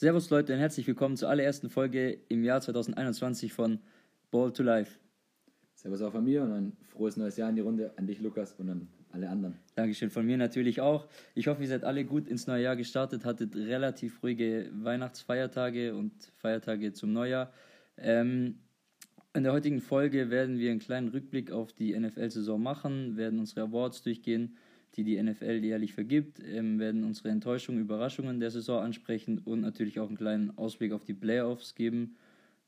Servus Leute und herzlich willkommen zur allerersten Folge im Jahr 2021 von Ball to Life. Servus auch von mir und ein frohes neues Jahr in die Runde an dich, Lukas, und an alle anderen. Dankeschön, von mir natürlich auch. Ich hoffe, ihr seid alle gut ins neue Jahr gestartet, hattet relativ ruhige Weihnachtsfeiertage und Feiertage zum Neujahr. In der heutigen Folge werden wir einen kleinen Rückblick auf die NFL-Saison machen, werden unsere Awards durchgehen, die NFL jährlich vergibt, werden unsere Enttäuschungen, Überraschungen der Saison ansprechen und natürlich auch einen kleinen Ausblick auf die Playoffs geben,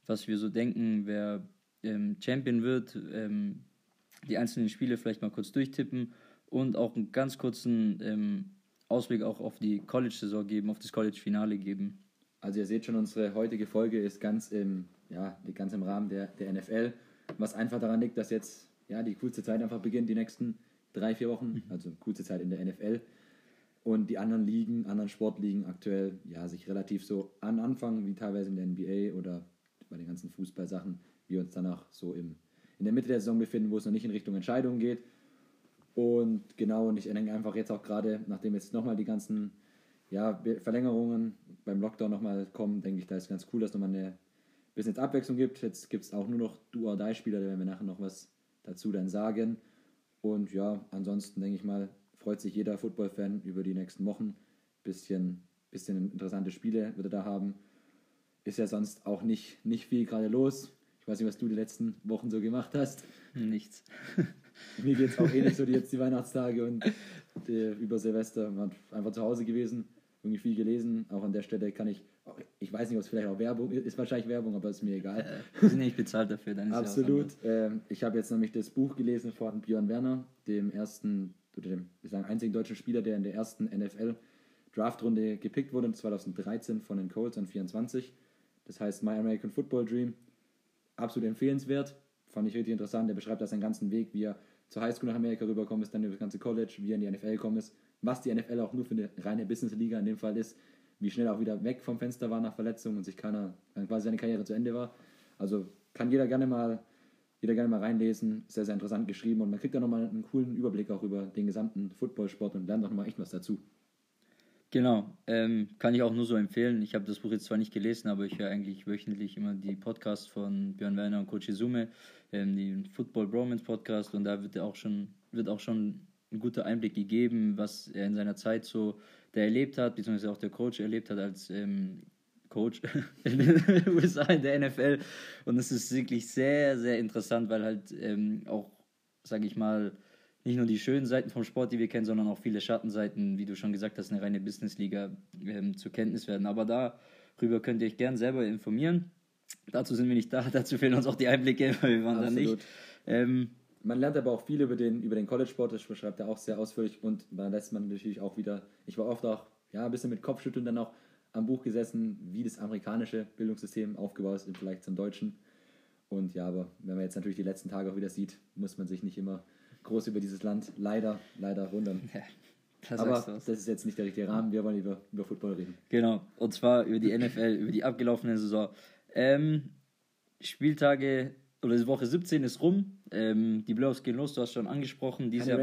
was wir so denken, wer Champion wird, die einzelnen Spiele vielleicht mal kurz durchtippen und auch einen ganz kurzen Ausblick auch auf die College-Saison geben, auf das College-Finale geben. Also ihr seht schon, unsere heutige Folge ist ganz im Rahmen der NFL, was einfach daran liegt, dass jetzt die coolste Zeit einfach beginnt, die nächsten 3-4 Wochen, also kurze Zeit in der NFL. Und die anderen Sportligen aktuell, sich relativ so an Anfang, wie teilweise in der NBA oder bei den ganzen Fußballsachen, wie wir uns danach so in der Mitte der Saison befinden, wo es noch nicht in Richtung Entscheidungen geht. Und genau, und ich denke einfach jetzt auch gerade, nachdem jetzt nochmal die ganzen Verlängerungen beim Lockdown nochmal kommen, denke ich, da ist ganz cool, dass nochmal eine bisschen Abwechslung gibt. Jetzt gibt es auch nur noch Do-or-Die-Spieler, da werden wir nachher noch was dazu dann sagen. Und ansonsten denke ich mal, freut sich jeder Football-Fan über die nächsten Wochen. Bisschen interessante Spiele wird er da haben. Ist ja sonst auch nicht viel gerade los. Ich weiß nicht, was du die letzten Wochen so gemacht hast. Nichts. Mir geht es auch ähnlich so, jetzt die Weihnachtstage und über Silvester. Man hat einfach zu Hause gewesen, irgendwie viel gelesen. Auch an der Stelle ich weiß nicht, ob es vielleicht auch Werbung ist, wahrscheinlich Werbung, aber ist mir egal. Wir sind nicht bezahlt dafür, dann ist absolut. Ich habe jetzt nämlich das Buch gelesen von Björn Werner, dem einzigen deutschen Spieler, der in der ersten NFL-Draftrunde gepickt wurde, 2013 von den Colts an 24. Das heißt My American Football Dream. Absolut empfehlenswert, fand ich richtig interessant. Der beschreibt da seinen ganzen Weg, wie er zur Highschool nach Amerika rübergekommen ist, dann über das ganze College, wie er in die NFL gekommen ist, was die NFL auch nur für eine reine Business-Liga in dem Fall ist, wie schnell auch wieder weg vom Fenster war nach Verletzungen und sich quasi seine Karriere zu Ende war. Also kann jeder gerne mal reinlesen. Sehr, sehr interessant geschrieben und man kriegt da nochmal einen coolen Überblick auch über den gesamten Footballsport und lernt auch nochmal echt was dazu. Genau, kann ich auch nur so empfehlen. Ich habe das Buch jetzt zwar nicht gelesen, aber ich höre eigentlich wöchentlich immer die Podcasts von Björn Werner und Coach Izume, den Football Bromance Podcast, und da wird auch schon ein guter Einblick gegeben, was er in seiner Zeit so der erlebt hat, beziehungsweise auch der Coach erlebt hat als Coach in den USA, in der NFL. Und es ist wirklich sehr, sehr interessant, weil halt auch, sage ich mal, nicht nur die schönen Seiten vom Sport, die wir kennen, sondern auch viele Schattenseiten, wie du schon gesagt hast, eine reine Businessliga zur Kenntnis werden. Aber darüber könnt ihr euch gern selber informieren. Dazu sind wir nicht da, dazu fehlen uns auch die Einblicke, weil wir waren da nicht. Man lernt aber auch viel über den College-Sport, das beschreibt er auch sehr ausführlich, und da lässt man natürlich auch wieder, ich war oft auch ein bisschen mit Kopfschütteln dann auch am Buch gesessen, wie das amerikanische Bildungssystem aufgebaut ist, im Vergleich zum deutschen. Und aber wenn man jetzt natürlich die letzten Tage auch wieder sieht, muss man sich nicht immer groß über dieses Land leider wundern. Ja, das ist jetzt nicht der richtige Rahmen, wir wollen über Football reden. Genau, und zwar über die NFL, über die abgelaufene Saison. Spieltage... Oder Woche 17 ist rum, die Playoffs gehen los, du hast schon angesprochen. Keine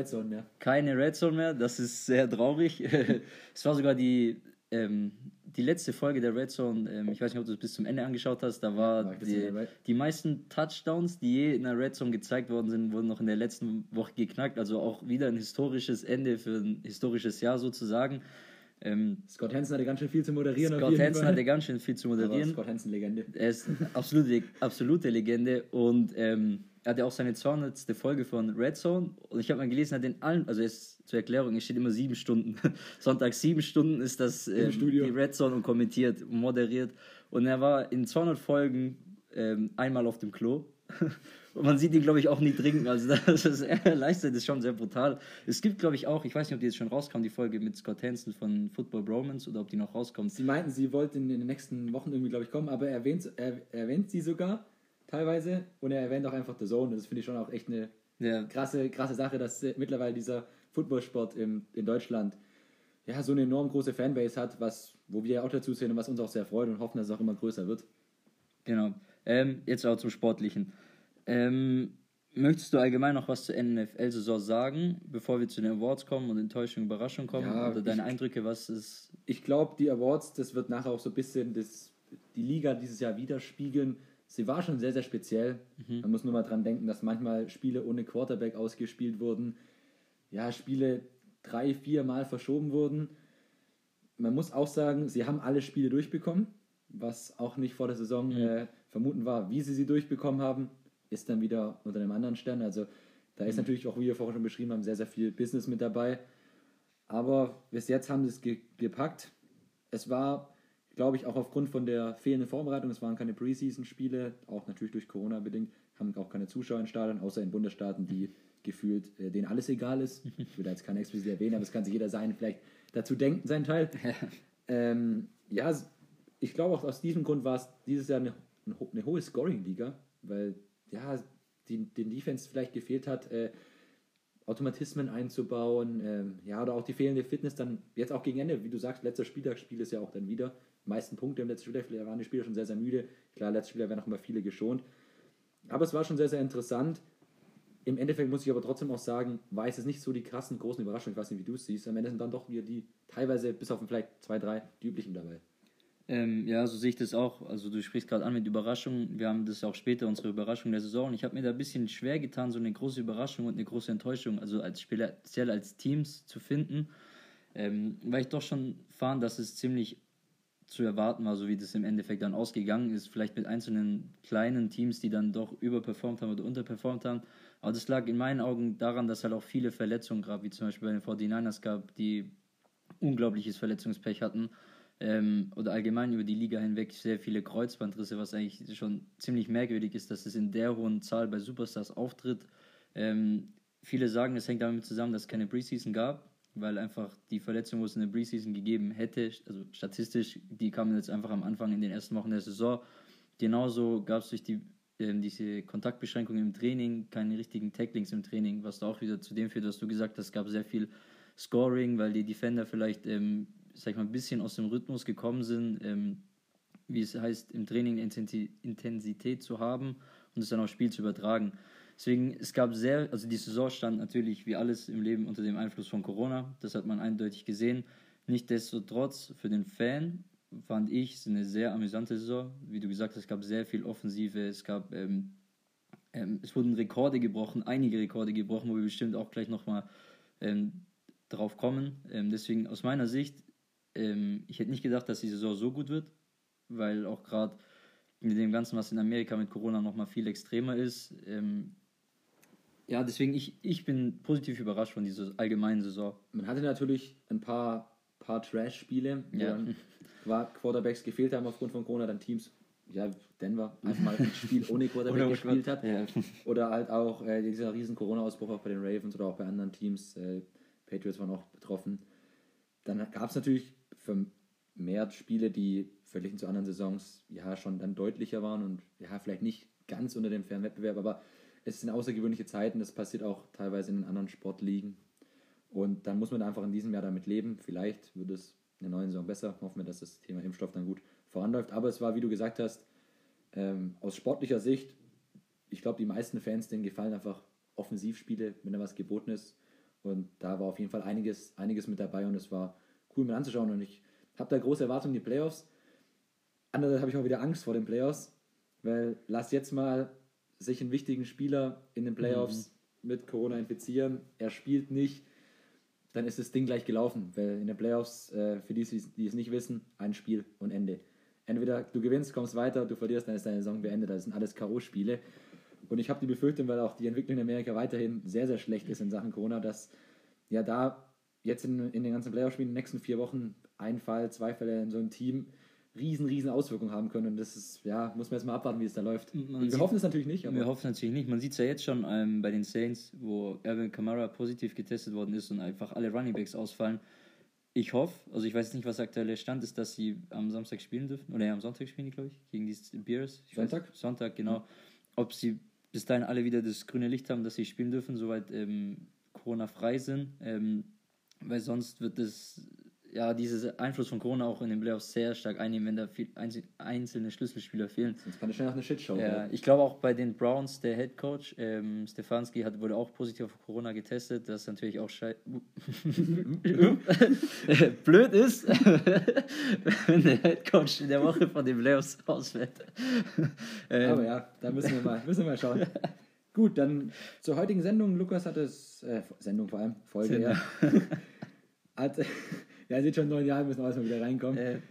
Red Zone mehr, das ist sehr traurig. Es war sogar die letzte Folge der Red Zone, ich weiß nicht, ob du es bis zum Ende angeschaut hast, da war die meisten Touchdowns, die je in der Red Zone gezeigt worden sind, wurden noch in der letzten Woche geknackt. Also auch wieder ein historisches Ende für ein historisches Jahr sozusagen. Scott Hansen hatte ganz schön viel zu moderieren. Aber Scott Hansen Legende. Er ist eine absolute Legende, und er hatte auch seine 200. Folge von Red Zone. Und ich habe mal gelesen, zur Erklärung, es steht immer 7 Stunden. Sonntags 7 Stunden ist das die Red Zone und kommentiert und moderiert. Und er war in 200 Folgen einmal auf dem Klo. Und man sieht ihn, glaube ich, auch nie trinken. Also das, was er leistet, ist schon sehr brutal. Es gibt, glaube ich, auch, ich weiß nicht, ob die jetzt schon rauskam, die Folge mit Scott Hansen von Football Bromance, oder ob die noch rauskommt. Sie meinten, sie wollte in den nächsten Wochen irgendwie, glaube ich, kommen, aber er erwähnt sie sogar teilweise, und er erwähnt auch einfach The Zone. Das finde ich schon auch echt eine krasse Sache, dass mittlerweile dieser Footballsport in Deutschland so eine enorm große Fanbase hat, wo wir auch dazu sehen und was uns auch sehr freut und hoffen, dass es auch immer größer wird. Genau. Jetzt auch zum Sportlichen. Möchtest du allgemein noch was zur NFL-Saison sagen, bevor wir zu den Awards kommen und Enttäuschung, Überraschung kommen? Ja, oder deine Eindrücke, was ist... Ich glaube, die Awards, das wird nachher auch so ein bisschen die Liga dieses Jahr widerspiegeln. Sie war schon sehr, sehr speziell. Mhm. Man muss nur mal dran denken, dass manchmal Spiele ohne Quarterback ausgespielt wurden. Ja, Spiele 3-4 Mal verschoben wurden. Man muss auch sagen, sie haben alle Spiele durchbekommen, was auch nicht vor der Saison vermuten war, wie sie durchbekommen haben. Ist dann wieder unter einem anderen Stern. Also da ist natürlich auch, wie wir vorher schon beschrieben haben, sehr, sehr viel Business mit dabei. Aber bis jetzt haben sie es gepackt. Es war, glaube ich, auch aufgrund von der fehlenden Vorbereitung, es waren keine Preseason-Spiele, auch natürlich durch Corona bedingt, haben auch keine Zuschauer in Stadien, außer in Bundesstaaten, die gefühlt, denen alles egal ist. Ich will da jetzt keinen explizit erwähnen, aber es kann sich jeder sein, vielleicht dazu denken, sein Teil. Ja, ich glaube auch aus diesem Grund war es dieses Jahr eine hohe Scoring-Liga, weil ja, den Defense vielleicht gefehlt hat, Automatismen einzubauen, ja, oder auch die fehlende Fitness dann jetzt auch gegen Ende, wie du sagst, letzter Spieltag ist ja auch dann wieder, die meisten Punkte im letzten Spieltag, waren die Spieler schon sehr, sehr müde, klar, letzter Spieler werden auch immer viele geschont, aber es war schon sehr, sehr interessant, im Endeffekt muss ich aber trotzdem auch sagen, war es nicht so die krassen, großen Überraschungen, ich weiß nicht, wie du es siehst, am Ende sind dann doch wieder die, teilweise bis auf vielleicht 2, 3, die üblichen dabei. Ja, so sehe ich das auch. Also du sprichst gerade an mit Überraschungen. Wir haben das auch später, unsere Überraschung der Saison. Und ich habe mir da ein bisschen schwer getan, so eine große Überraschung und eine große Enttäuschung, also als speziell als Teams zu finden, weil ich doch schon fand, dass es ziemlich zu erwarten war, so wie das im Endeffekt dann ausgegangen ist. Vielleicht mit einzelnen kleinen Teams, die dann doch überperformt haben oder unterperformt haben. Aber das lag in meinen Augen daran, dass halt auch viele Verletzungen gab, wie zum Beispiel bei den 49ers gab, die unglaubliches Verletzungspech hatten. Oder allgemein über die Liga hinweg sehr viele Kreuzbandrisse, was eigentlich schon ziemlich merkwürdig ist, dass es in der hohen Zahl bei Superstars auftritt. Viele sagen, es hängt damit zusammen, dass es keine Preseason gab, weil einfach die Verletzung, wo es eine Preseason gegeben hätte, also statistisch, die kamen jetzt einfach am Anfang in den ersten Wochen der Saison. Genauso gab es durch diese Kontaktbeschränkungen im Training keine richtigen Tacklings im Training, was da auch wieder zu dem führt, was du gesagt hast, es gab sehr viel Scoring, weil die Defender vielleicht ein bisschen aus dem Rhythmus gekommen sind, wie es heißt, im Training Intensität zu haben und es dann aufs Spiel zu übertragen. Deswegen, die Saison stand natürlich wie alles im Leben unter dem Einfluss von Corona, das hat man eindeutig gesehen. Nichtsdestotrotz, für den Fan fand ich es eine sehr amüsante Saison. Wie du gesagt hast, es gab sehr viel Offensive, es wurden einige Rekorde gebrochen, wo wir bestimmt auch gleich nochmal drauf kommen. Deswegen aus meiner Sicht, ich hätte nicht gedacht, dass die Saison so gut wird, weil auch gerade mit dem Ganzen, was in Amerika mit Corona nochmal viel extremer ist. Ja, deswegen, ich bin positiv überrascht von dieser allgemeinen Saison. Man hatte natürlich ein paar Trash-Spiele, wo dann Quarterbacks gefehlt haben aufgrund von Corona, dann Teams, ja, Denver, einfach mal ein Spiel ohne Quarterback gespielt hat. Ja. Oder halt auch dieser riesen Corona-Ausbruch auch bei den Ravens oder auch bei anderen Teams. Patriots waren auch betroffen. Dann gab es natürlich vermehrt Spiele, die verglichen zu anderen Saisons ja schon dann deutlicher waren und ja vielleicht nicht ganz unter dem fairen Wettbewerb, aber es sind außergewöhnliche Zeiten, das passiert auch teilweise in den anderen Sportligen und dann muss man einfach in diesem Jahr damit leben. Vielleicht wird es in der neuen Saison besser, hoffen wir, dass das Thema Impfstoff dann gut voranläuft, aber es war, wie du gesagt hast, aus sportlicher Sicht, ich glaube, die meisten Fans, denen gefallen einfach Offensivspiele, wenn da was geboten ist. Und da war auf jeden Fall einiges mit dabei und es war cool mit anzuschauen. Und ich habe da große Erwartungen in die Playoffs. Andererseits habe ich auch wieder Angst vor den Playoffs, weil lass jetzt mal sich einen wichtigen Spieler in den Playoffs mit Corona infizieren. Er spielt nicht, dann ist das Ding gleich gelaufen. Weil in den Playoffs, für die es nicht wissen, ein Spiel und Ende. Entweder du gewinnst, kommst weiter, du verlierst, dann ist deine Saison beendet. Das sind alles K.O.-Spiele. Und ich habe die Befürchtung, weil auch die Entwicklung in Amerika weiterhin sehr, sehr schlecht ist in Sachen Corona, dass ja da jetzt in den ganzen Playoff-Spielen in den nächsten 4 Wochen 1 Fall, 2 Fälle in so einem Team riesen Auswirkungen haben können. Und das ist, ja, muss man jetzt mal abwarten, wie es da läuft. Wir hoffen es natürlich nicht. Wir hoffen es natürlich nicht. Man sieht es ja jetzt schon bei den Saints, wo Alvin Kamara positiv getestet worden ist und einfach alle Runningbacks ausfallen. Ich hoffe, also ich weiß nicht, was aktuell der Stand ist, dass sie am Samstag spielen dürfen. Oder ja, am Sonntag spielen die, glaube ich, gegen die Bears. Sonntag, genau. Ob sie bis dahin alle wieder das grüne Licht haben, dass sie spielen dürfen, soweit Corona-frei sind, weil sonst wird es ja, dieser Einfluss von Corona auch in den Playoffs sehr stark einnehmen, wenn da viel einzelne Schlüsselspieler fehlen. Sonst kann das schnell auch eine Shitshow werden. Ich glaube auch bei den Browns, der Head Coach, Stefanski, wurde auch positiv auf Corona getestet, das natürlich auch blöd ist, wenn der Head Coach in der Woche von den Playoffs ausfällt. Aber ja, da müssen wir mal schauen. Gut, dann zur heutigen Sendung. Lukas hat es, Sendung vor allem, Folge, ja. Ja, sieht schon 9 Jahre, müssen wir erstmal wieder reinkommen.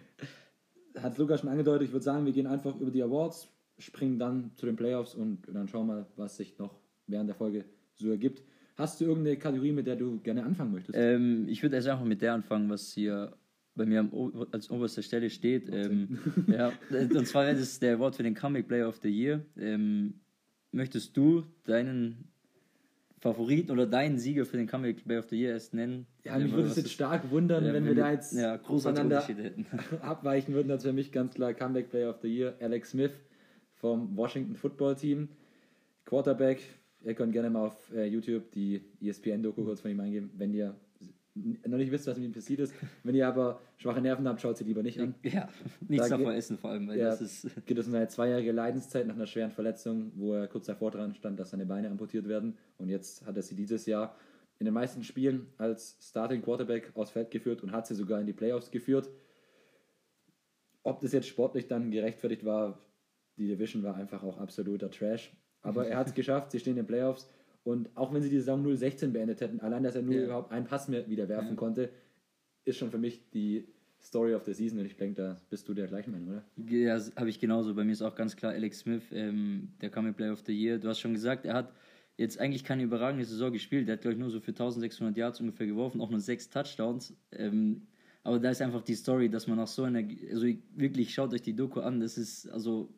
Hat Lukas schon angedeutet, ich würde sagen, wir gehen einfach über die Awards, springen dann zu den Playoffs und dann schauen wir mal, was sich noch während der Folge so ergibt. Hast du irgendeine Kategorie, mit der du gerne anfangen möchtest? Ich würde erst einfach mit der anfangen, was hier bei mir als oberster Stelle steht. Ja, und zwar ist es der Award für den Comeback Player of the Year. Möchtest du deinen Favoriten oder deinen Sieger für den Comeback Player of the Year erst nennen? Ja, mich würde es jetzt stark wundern, wenn wir da jetzt voneinander abweichen würden. Das wäre für mich ganz klar Comeback Player of the Year. Alex Smith vom Washington Football Team. Quarterback, ihr könnt gerne mal auf YouTube die ESPN-Doku kurz von ihm eingeben, wenn ihr noch nicht wisst, was mit ihm passiert ist. Wenn ihr aber schwache Nerven habt, schaut sie lieber nicht an. Ja, nichts davon essen vor allem. Weil ja, das ist geht es um seine 2-jährige Leidenszeit nach einer schweren Verletzung, wo er kurz davor dran stand, dass seine Beine amputiert werden. Und jetzt hat er sie dieses Jahr in den meisten Spielen als Starting Quarterback aufs Feld geführt und hat sie sogar in die Playoffs geführt. Ob das jetzt sportlich dann gerechtfertigt war, die Division war einfach auch absoluter Trash. Aber er hat es geschafft, sie stehen in den Playoffs. Und auch wenn sie die Saison 0-16 beendet hätten, allein, dass er nur überhaupt einen Pass mehr wieder werfen konnte, ist schon für mich die Story of the Season. Und ich denke, da bist du der gleichen Meinung, oder? Ja, habe ich genauso. Bei mir ist auch ganz klar Alex Smith, der Comeback Player of the Year. Du hast schon gesagt, er hat jetzt eigentlich keine überragende Saison gespielt. Er hat, glaube ich, nur so für 1600 Yards ungefähr geworfen, auch nur 6 Touchdowns. Aber da ist einfach die Story, dass man auch so eine... Also wirklich, schaut euch die Doku an, das ist... also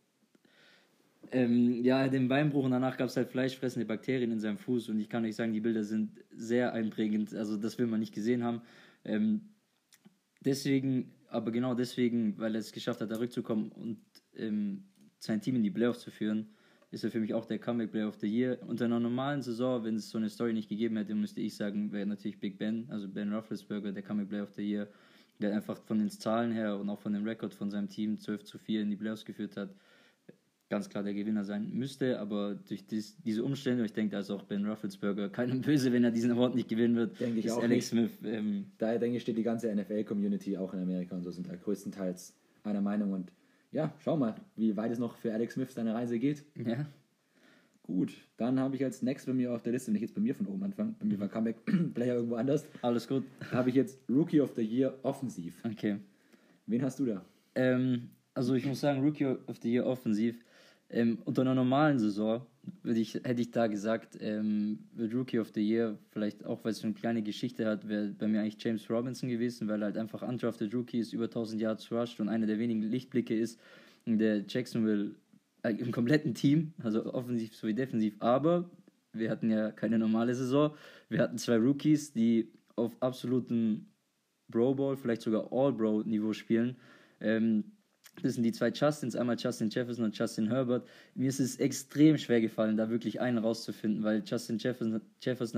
ja, den Beinbruch und danach gab es halt fleischfressende Bakterien in seinem Fuß und ich kann euch sagen, die Bilder sind sehr einprägend, also das will man nicht gesehen haben. Deswegen, weil er es geschafft hat, da rückzukommen und sein Team in die Playoffs zu führen, ist er für mich auch der Comeback Player of the Year. Unter einer normalen Saison, wenn es so eine Story nicht gegeben hätte, müsste ich sagen, wäre natürlich Big Ben, also Ben Roethlisberger, der Comeback Player of the Year, der einfach von den Zahlen her und auch von dem Rekord von seinem Team 12-4 in die Playoffs geführt hat. Ganz klar der Gewinner sein müsste, aber durch diese Umstände, ich denke, da ist auch Ben Roethlisberger keinem böse, wenn er diesen Award nicht gewinnen wird, denke ich auch Alex Smith. Daher denke ich, steht die ganze NFL-Community auch in Amerika und so sind da größtenteils einer Meinung und ja, schau mal, wie weit es noch für Alex Smith seine Reise geht. Ja. Gut, dann habe ich als nächstes bei mir auf der Liste, wenn ich jetzt bei mir von oben anfange, bei mir war Comeback-Player irgendwo anders. Alles gut. Habe ich jetzt Rookie of the Year offensiv. Okay. Wen hast du da? Also ich muss sagen, Rookie of the Year offensiv. Unter einer normalen Saison hätte ich da gesagt, wird Rookie of the Year, vielleicht auch, weil es so eine kleine Geschichte hat, wäre bei mir eigentlich James Robinson gewesen, weil er halt einfach undrafted Rookie ist, über 1000 Yards rushed und einer der wenigen Lichtblicke ist, der Jacksonville im kompletten Team, also offensiv sowie defensiv, aber wir hatten ja keine normale Saison, wir hatten 2 Rookies, die auf absolutem Pro-Bowl, vielleicht sogar All-Pro-Niveau spielen, das sind die 2 Justins, einmal Justin Jefferson und Justin Herbert. Mir ist es extrem schwer gefallen, da wirklich einen rauszufinden, weil Justin Jefferson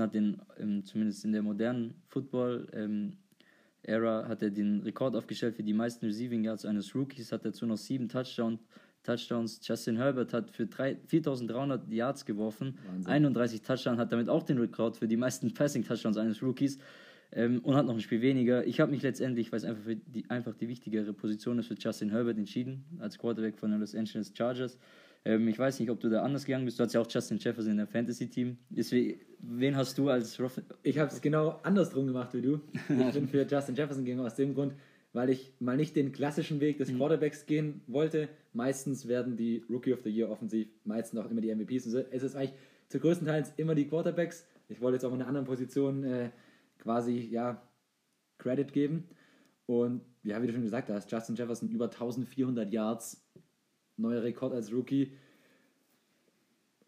hat den, zumindest in der modernen Football-Ära, hat er den Rekord aufgestellt für die meisten Receiving Yards eines Rookies, hat dazu noch 7 Touchdowns. Justin Herbert hat für 4.300 Yards geworfen, Wahnsinn. 31 Touchdowns, hat damit auch den Rekord für die meisten Passing-Touchdowns eines Rookies. Und hat noch ein Spiel weniger. Ich habe mich letztendlich, weil es einfach die wichtigere Position ist, für Justin Herbert entschieden, als Quarterback von den Los Angeles Chargers. Ich weiß nicht, ob du da anders gegangen bist. Du hast ja auch Justin Jefferson in der Fantasy-Team. Wen hast du als Rough? Ich habe es genau andersrum gemacht wie du. Ich bin für Justin Jefferson gegangen aus dem Grund, weil ich mal nicht den klassischen Weg des Quarterbacks gehen wollte. Meistens werden die Rookie of the Year offensiv, meistens auch immer die MVPs. Und so. Es ist eigentlich zu größten Teilen immer die Quarterbacks. Ich wollte jetzt auch in einer anderen Position quasi, ja, Credit geben. Und, ja, wie du schon gesagt hast, Justin Jefferson über 1400 Yards, neuer Rekord als Rookie.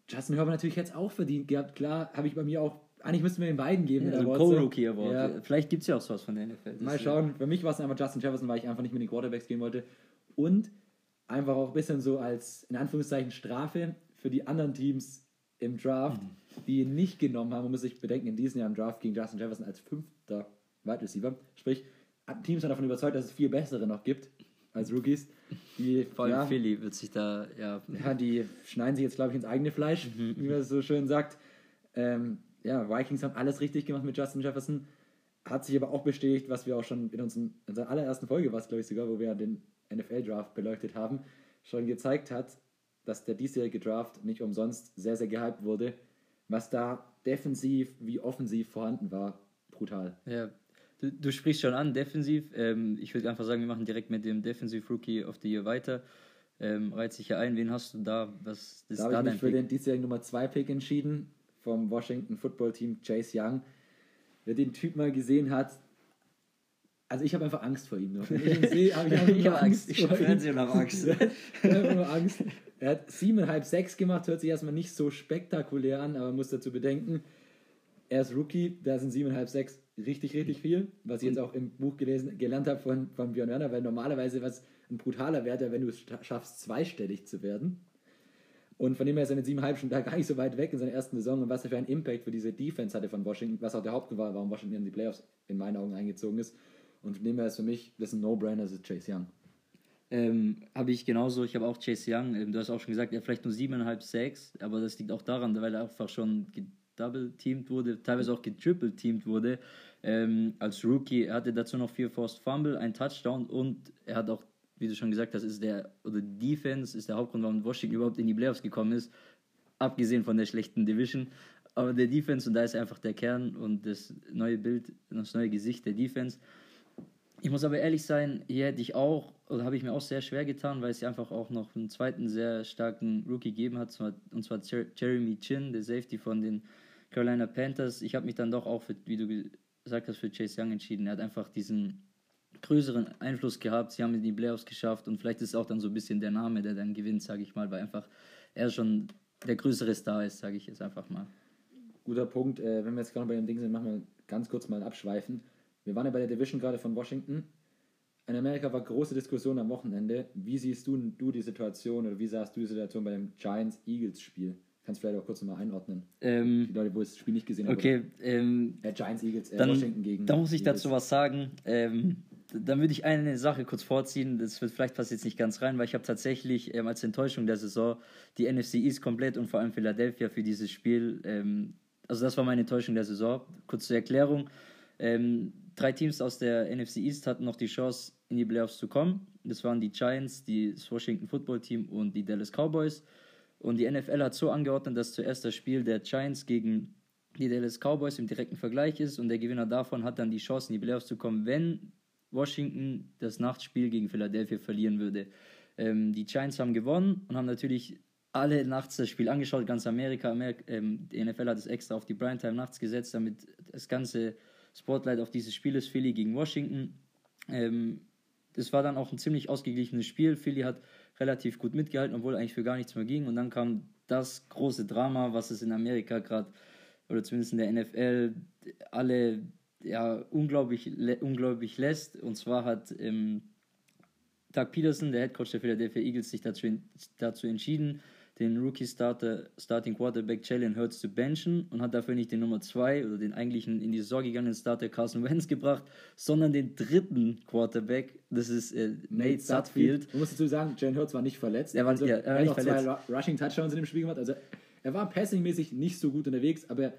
Justin Herbert natürlich jetzt auch verdient gehabt. Klar, habe ich bei mir auch, eigentlich müssten wir den beiden geben. Ja, also Co-Rookie Award. Ja. Vielleicht gibt es ja auch sowas von der NFL. Mal schauen. Für mich war es einfach Justin Jefferson, weil ich einfach nicht mit den Quarterbacks gehen wollte. Und einfach auch ein bisschen so als, in Anführungszeichen, Strafe für die anderen Teams im Draft, die ihn nicht genommen haben. Man muss sich bedenken, in diesem Jahr im Draft ging Justin Jefferson als 5. Wide Receiver. Sprich, Teams sind davon überzeugt, dass es viel bessere noch gibt als Rookies. Die, vor allem Philly wird sich da, die schneiden sich jetzt, glaube ich, ins eigene Fleisch, wie man es so schön sagt. Vikings haben alles richtig gemacht mit Justin Jefferson. Hat sich aber auch bestätigt, was wir auch schon in unserer allerersten Folge, war es, glaube ich, sogar, wo wir den NFL-Draft beleuchtet haben, schon gezeigt hat, dass der diesjährige Draft nicht umsonst sehr, sehr gehypt wurde, was da defensiv wie offensiv vorhanden war. Brutal. Ja, du sprichst schon an, defensiv. Ich würde einfach sagen, wir machen direkt mit dem Defensiv-Rookie of the Year weiter. Reiz dich hier ein. Wen hast du da? Was ist da dein Pick? Da habe ich mich für den diesjährigen Nummer 2-Pick entschieden, vom Washington Football Team, Chase Young. Wer den Typ mal gesehen hat, also ich habe einfach Angst vor ihm. Ich habe Angst. Er hat 7,5-6 gemacht, hört sich erstmal nicht so spektakulär an, aber muss dazu bedenken, er ist Rookie, da sind 7,5-6 richtig, richtig viel, was ich jetzt auch im Buch gelernt habe von Björn Werner, weil normalerweise was ein brutaler Wert, wenn du es schaffst, zweistellig zu werden. Und von dem her ist er mit 7,5 schon da gar nicht so weit weg in seiner ersten Saison. Und was er für einen Impact für diese Defense hatte von Washington, was auch der Hauptgrund war, warum Washington in die Playoffs in meinen Augen eingezogen ist. Und von dem her ist für mich, das ist ein No-Brainer, das ist Chase Young. Habe ich genauso, ich habe auch Chase Young. Du hast auch schon gesagt, er hat vielleicht nur 7,5-6, aber das liegt auch daran, weil er einfach schon gedouble-teamed wurde, teilweise auch getriple-teamed wurde. Als Rookie, er hatte dazu noch 4 Forced Fumble, ein Touchdown und er hat auch, wie du schon gesagt hast, Defense ist der Hauptgrund, warum Washington überhaupt in die Playoffs gekommen ist, abgesehen von der schlechten Division, aber der Defense, und da ist einfach der Kern und das neue Bild, das neue Gesicht der Defense. Ich muss aber ehrlich sein, hier hätte ich auch, oder habe ich mir auch sehr schwer getan, weil es einfach auch noch einen zweiten sehr starken Rookie gegeben hat, und zwar Jeremy Chinn, der Safety von den Carolina Panthers. Ich habe mich dann doch auch, wie du gesagt hast, für Chase Young entschieden. Er hat einfach diesen größeren Einfluss gehabt, sie haben in die Playoffs geschafft und vielleicht ist es auch dann so ein bisschen der Name, der dann gewinnt, sage ich mal, weil einfach er schon der größere Star ist, sage ich jetzt einfach mal. Guter Punkt, wenn wir jetzt gerade bei dem Ding sind, machen wir ganz kurz mal ein Abschweifen. Wir waren ja bei der Division gerade von Washington. In Amerika war große Diskussion am Wochenende. Wie siehst du die Situation oder wie sahst du die Situation bei dem Giants-Eagles-Spiel? Kannst du vielleicht auch kurz nochmal einordnen? Die Leute, wo ich das Spiel nicht gesehen habe. Okay. Giants-Eagles, Washington gegen Da muss ich Eagles. Dazu was sagen. Dann würde ich eine Sache kurz vorziehen, das wird vielleicht passt jetzt nicht ganz rein, weil ich habe tatsächlich als Enttäuschung der Saison die NFC East komplett und vor allem Philadelphia für dieses Spiel, also das war meine Enttäuschung der Saison. Kurz zur Erklärung, 3 Teams aus der NFC East hatten noch die Chance, in die Playoffs zu kommen. Das waren die Giants, das Washington Football Team und die Dallas Cowboys. Und die NFL hat so angeordnet, dass zuerst das Spiel der Giants gegen die Dallas Cowboys im direkten Vergleich ist und der Gewinner davon hat dann die Chance, in die Playoffs zu kommen, wenn Washington das Nachtspiel gegen Philadelphia verlieren würde. Die Giants haben gewonnen und haben natürlich alle nachts das Spiel angeschaut, ganz Amerika. Die NFL hat es extra auf die Primetime nachts gesetzt, damit das ganze Spotlight auf dieses Spiel ist, Philly gegen Washington. Das war dann auch ein ziemlich ausgeglichenes Spiel. Philly hat relativ gut mitgehalten, obwohl eigentlich für gar nichts mehr ging. Und dann kam das große Drama, was es in Amerika gerade, oder zumindest in der NFL, alle unglaublich lässt. Und zwar hat Doug Peterson, der Headcoach der Philadelphia Eagles, sich dazu entschieden, den Starting Quarterback Jalen Hurts zu benchen und hat dafür nicht den Nummer 2 oder den eigentlichen in die Saison gegangenen Starter Carson Wentz gebracht, sondern den dritten Quarterback, das ist Nate Sudfeld. Man muss dazu sagen, Jalen Hurts war nicht verletzt. Er war nicht verletzt. 2 Rushing Touchdowns in dem Spiel gemacht. Also er war passingmäßig nicht so gut unterwegs, aber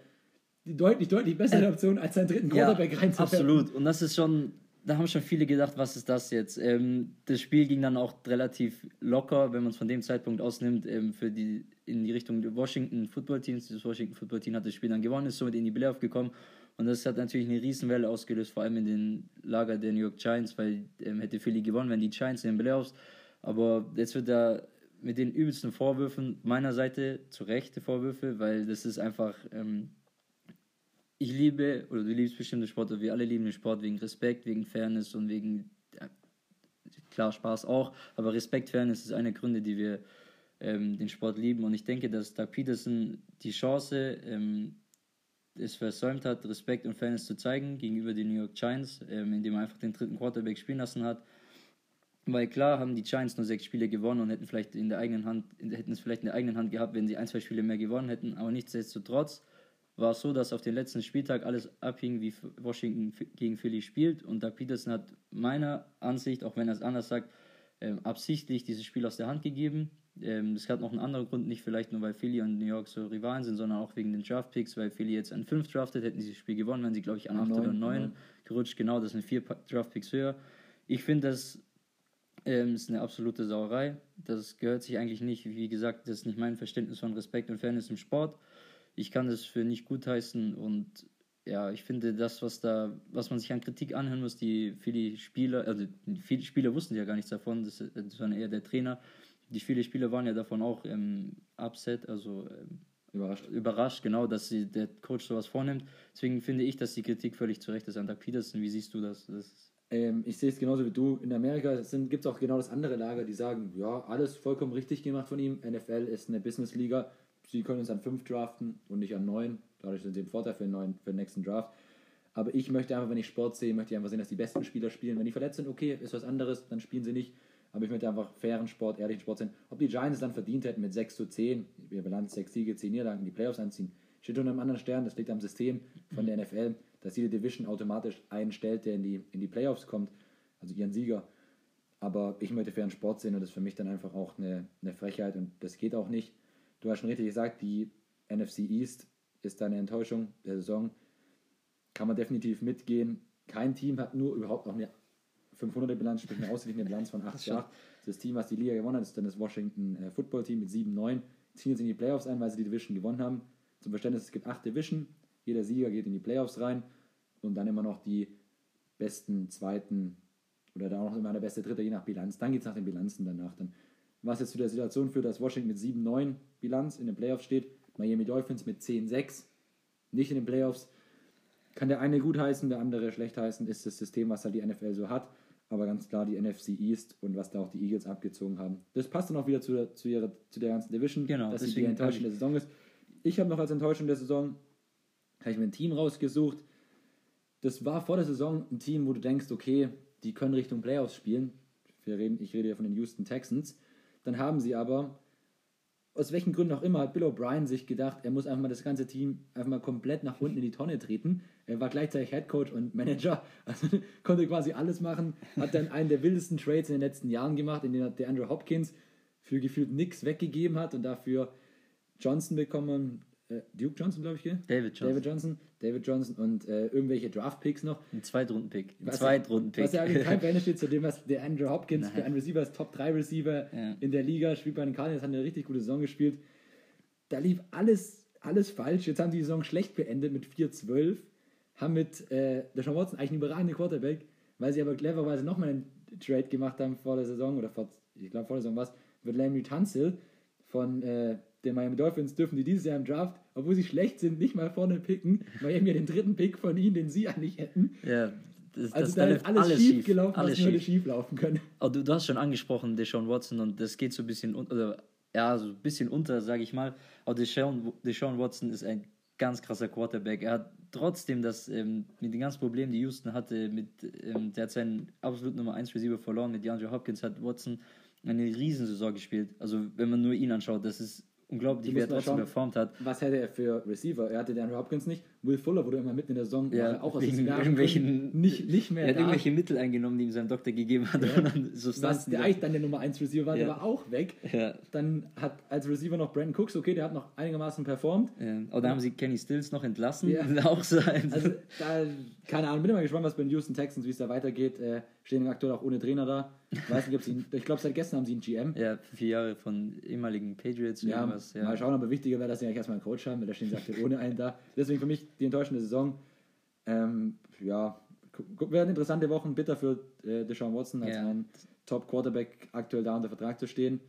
die deutlich bessere Option, als seinen dritten Quarterback reinzuwerfen. Absolut. Und das ist schon... Da haben schon viele gedacht, was ist das jetzt? Das Spiel ging dann auch relativ locker, wenn man es von dem Zeitpunkt ausnimmt, in die Richtung des Washington Football Teams. Das Washington Football Team hat das Spiel dann gewonnen, ist somit in die Playoff gekommen. Und das hat natürlich eine Riesenwelle ausgelöst, vor allem in den Lager der New York Giants, weil hätte Philly gewonnen, wenn die Giants in den Playoffs. Aber jetzt wird da mit den übelsten Vorwürfen meiner Seite zu Recht Vorwürfe, weil das ist einfach... ich liebe, oder du liebst bestimmte Sportler, wir alle lieben den Sport wegen Respekt, wegen Fairness und wegen, klar, Spaß auch, aber Respekt, Fairness ist einer der Gründe, die wir den Sport lieben. Und ich denke, dass Doug Peterson die Chance es versäumt hat, Respekt und Fairness zu zeigen gegenüber den New York Giants, indem er einfach den dritten Quarterback spielen lassen hat. Weil klar haben die Giants nur 6 Spiele gewonnen und hätten es vielleicht in der eigenen Hand gehabt, wenn sie 1-2 Spiele mehr gewonnen hätten, aber nichtsdestotrotz war es so, dass auf den letzten Spieltag alles abhing, wie Washington gegen Philly spielt. Und Doug Peterson hat meiner Ansicht, auch wenn er es anders sagt, absichtlich dieses Spiel aus der Hand gegeben. Das hat noch einen anderen Grund, nicht vielleicht nur, weil Philly und New York so Rivalen sind, sondern auch wegen den Draftpicks, weil Philly jetzt an 5 draftet, hätten sie das Spiel gewonnen, wären sie, glaube ich, an 8 oder 9 gerutscht. Genau, das sind 4 Draftpicks höher. Ich finde, das ist eine absolute Sauerei. Das gehört sich eigentlich nicht, wie gesagt, das ist nicht mein Verständnis von Respekt und Fairness im Sport. Ich kann das für nicht gutheißen und ja, ich finde das, was man sich an Kritik anhören muss, viele Spieler wussten ja gar nichts davon, das war eher der Trainer. Die viele Spieler waren ja davon auch upset, also überrascht, genau, dass der Coach sowas vornimmt. Deswegen finde ich, dass die Kritik völlig zu Recht ist an Doug Peterson. Wie siehst du das? Ich sehe es genauso wie du. In Amerika gibt es auch genau das andere Lager, die sagen, ja, alles vollkommen richtig gemacht von ihm. NFL ist eine Business-Liga. Sie können uns an 5 draften und nicht an 9. Dadurch sind sie im Vorteil für den nächsten Draft. Aber ich möchte einfach, wenn ich Sport sehe, möchte ich einfach sehen, dass die besten Spieler spielen. Wenn die verletzt sind, okay, ist was anderes, dann spielen sie nicht. Aber ich möchte einfach fairen Sport, ehrlichen Sport sehen. Ob die Giants dann verdient hätten mit 6-10, wir Bilanz 6 Siege, 10 Niederlagen, die Playoffs anziehen, steht unter einem anderen Stern. Das liegt am System von der NFL, dass jede Division automatisch einen stellt, der in die Playoffs kommt, also ihren Sieger. Aber ich möchte fairen Sport sehen und das ist für mich dann einfach auch eine Frechheit und das geht auch nicht. Du hast schon richtig gesagt, die NFC East ist eine Enttäuschung der Saison. Kann man definitiv mitgehen. Kein Team hat nur überhaupt noch eine 500er Bilanz, sprich eine ausgeglichene Bilanz von 8-8. Das Team, was die Liga gewonnen hat, ist dann das Washington Football Team mit 7-9. Ziehen jetzt in die Playoffs ein, weil sie die Division gewonnen haben. Zum Verständnis, es gibt 8 Division. Jeder Sieger geht in die Playoffs rein und dann immer noch die besten Zweiten oder dann auch noch immer der beste Dritte, je nach Bilanz. Dann geht es nach den Bilanzen danach. Dann, was jetzt zu der Situation führt, dass Washington mit 7-9 Bilanz in den Playoffs steht, Miami Dolphins mit 10-6, nicht in den Playoffs. Kann der eine gut heißen, der andere schlecht heißen, ist das System, was halt die NFL so hat. Aber ganz klar die NFC East und was da auch die Eagles abgezogen haben. Das passt dann auch wieder zu der ganzen Division, genau, dass sie die Enttäuschung der Saison ist. Ich habe noch als Enttäuschung der Saison, habe ich mir ein Team rausgesucht. Das war vor der Saison ein Team, wo du denkst, okay, die können Richtung Playoffs spielen. Ich rede ja von den Houston Texans. Dann haben sie aber, aus welchen Gründen auch immer, hat Bill O'Brien sich gedacht, er muss einfach mal das ganze Team einfach mal komplett nach unten in die Tonne treten. Er war gleichzeitig Headcoach und Manager, also konnte quasi alles machen. Hat dann einen der wildesten Trades in den letzten Jahren gemacht, in dem der Andrew Hopkins für gefühlt nichts weggegeben hat und dafür Johnson bekommen, Duke Johnson, glaube ich, gell? David Johnson und irgendwelche Draftpicks noch. Ein Zweitrunden-Pick. Was ja eigentlich kein Benefit steht zu dem, was der Andrew Hopkins für ein Receiver ist, Top-3-Receiver in der Liga, spielt bei den Cardinals, hat eine richtig gute Saison gespielt. Da lief alles falsch. Jetzt haben die Saison schlecht beendet mit 4-12, haben mit Deshaun Watson eigentlich einen überragenden Quarterback, weil sie aber cleverweise nochmal einen Trade gemacht haben vor der Saison, mit Laramie Tunsil von den Miami Dolphins, dürfen die dieses Jahr im Draft, obwohl sie schlecht sind, nicht mal vorne picken, weil eben ja den dritten Pick von ihnen, den sie eigentlich hätten. Ja, da ist alles schief gelaufen, was nur schief laufen können. Oh, du hast schon angesprochen, Deshaun Watson, und das geht so ein bisschen unter, sage ich mal. Aber Deshaun Watson ist ein ganz krasser Quarterback. Er hat trotzdem mit den ganzen Problemen, die Houston hatte, der hat seinen absoluten Nummer 1 Receiver verloren, mit DeAndre Hopkins hat Watson eine Riesensaison gespielt. Also wenn man nur ihn anschaut, das ist unglaublich, wie er trotzdem performt hat. Was hätte er für Receiver? Er hatte den Andrew Hopkins nicht. Will Fuller wurde immer mitten in der Saison auch aus dem nicht mehr. Er hat irgendwelche Mittel eingenommen, die ihm sein Doktor gegeben hat. Ja. Was der eigentlich dann der Nummer 1 Receiver war, der war auch weg. Ja. Dann hat als Receiver noch Brandon Cooks, okay, der hat noch einigermaßen performt. Ja. Aber dann haben sie Kenny Stills noch entlassen. Ja. Auch so keine Ahnung, bin immer gespannt, was bei den Houston Texans, wie es da weitergeht. Stehen aktuell auch ohne Trainer da. Ich glaube, seit gestern haben sie einen GM. Ja, 4 Jahre von ehemaligen Patriots. Mal schauen, aber wichtiger wäre, dass sie eigentlich erstmal einen Coach haben, weil da stehen sie aktuell ohne einen da. Deswegen für mich die enttäuschende Saison. Werden interessante Wochen. Bitter für Deshaun Watson, als ein Top-Quarterback aktuell da unter Vertrag zu stehen.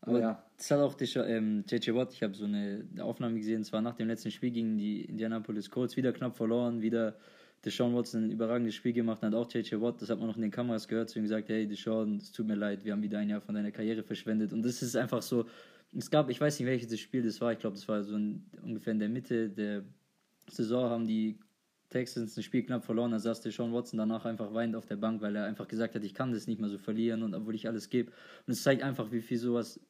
Aber das hat auch J.J. Watt, ich habe so eine Aufnahme gesehen, es war nach dem letzten Spiel gegen die Indianapolis Colts, wieder knapp verloren, wieder Deshaun Watson ein überragendes Spiel gemacht, hat auch J.J. Watt, das hat man noch in den Kameras gehört, zu ihm gesagt, hey Deshaun, es tut mir leid, wir haben wieder ein Jahr von deiner Karriere verschwendet. Und das ist einfach so, ich weiß nicht, welches Spiel das war, ich glaube, das war so ungefähr in der Mitte der Saison, haben die Texans ein Spiel knapp verloren, da saß Deshaun Watson danach einfach weinend auf der Bank, weil er einfach gesagt hat, ich kann das nicht mehr so verlieren und obwohl ich alles gebe. Und es zeigt einfach, wie viel sowas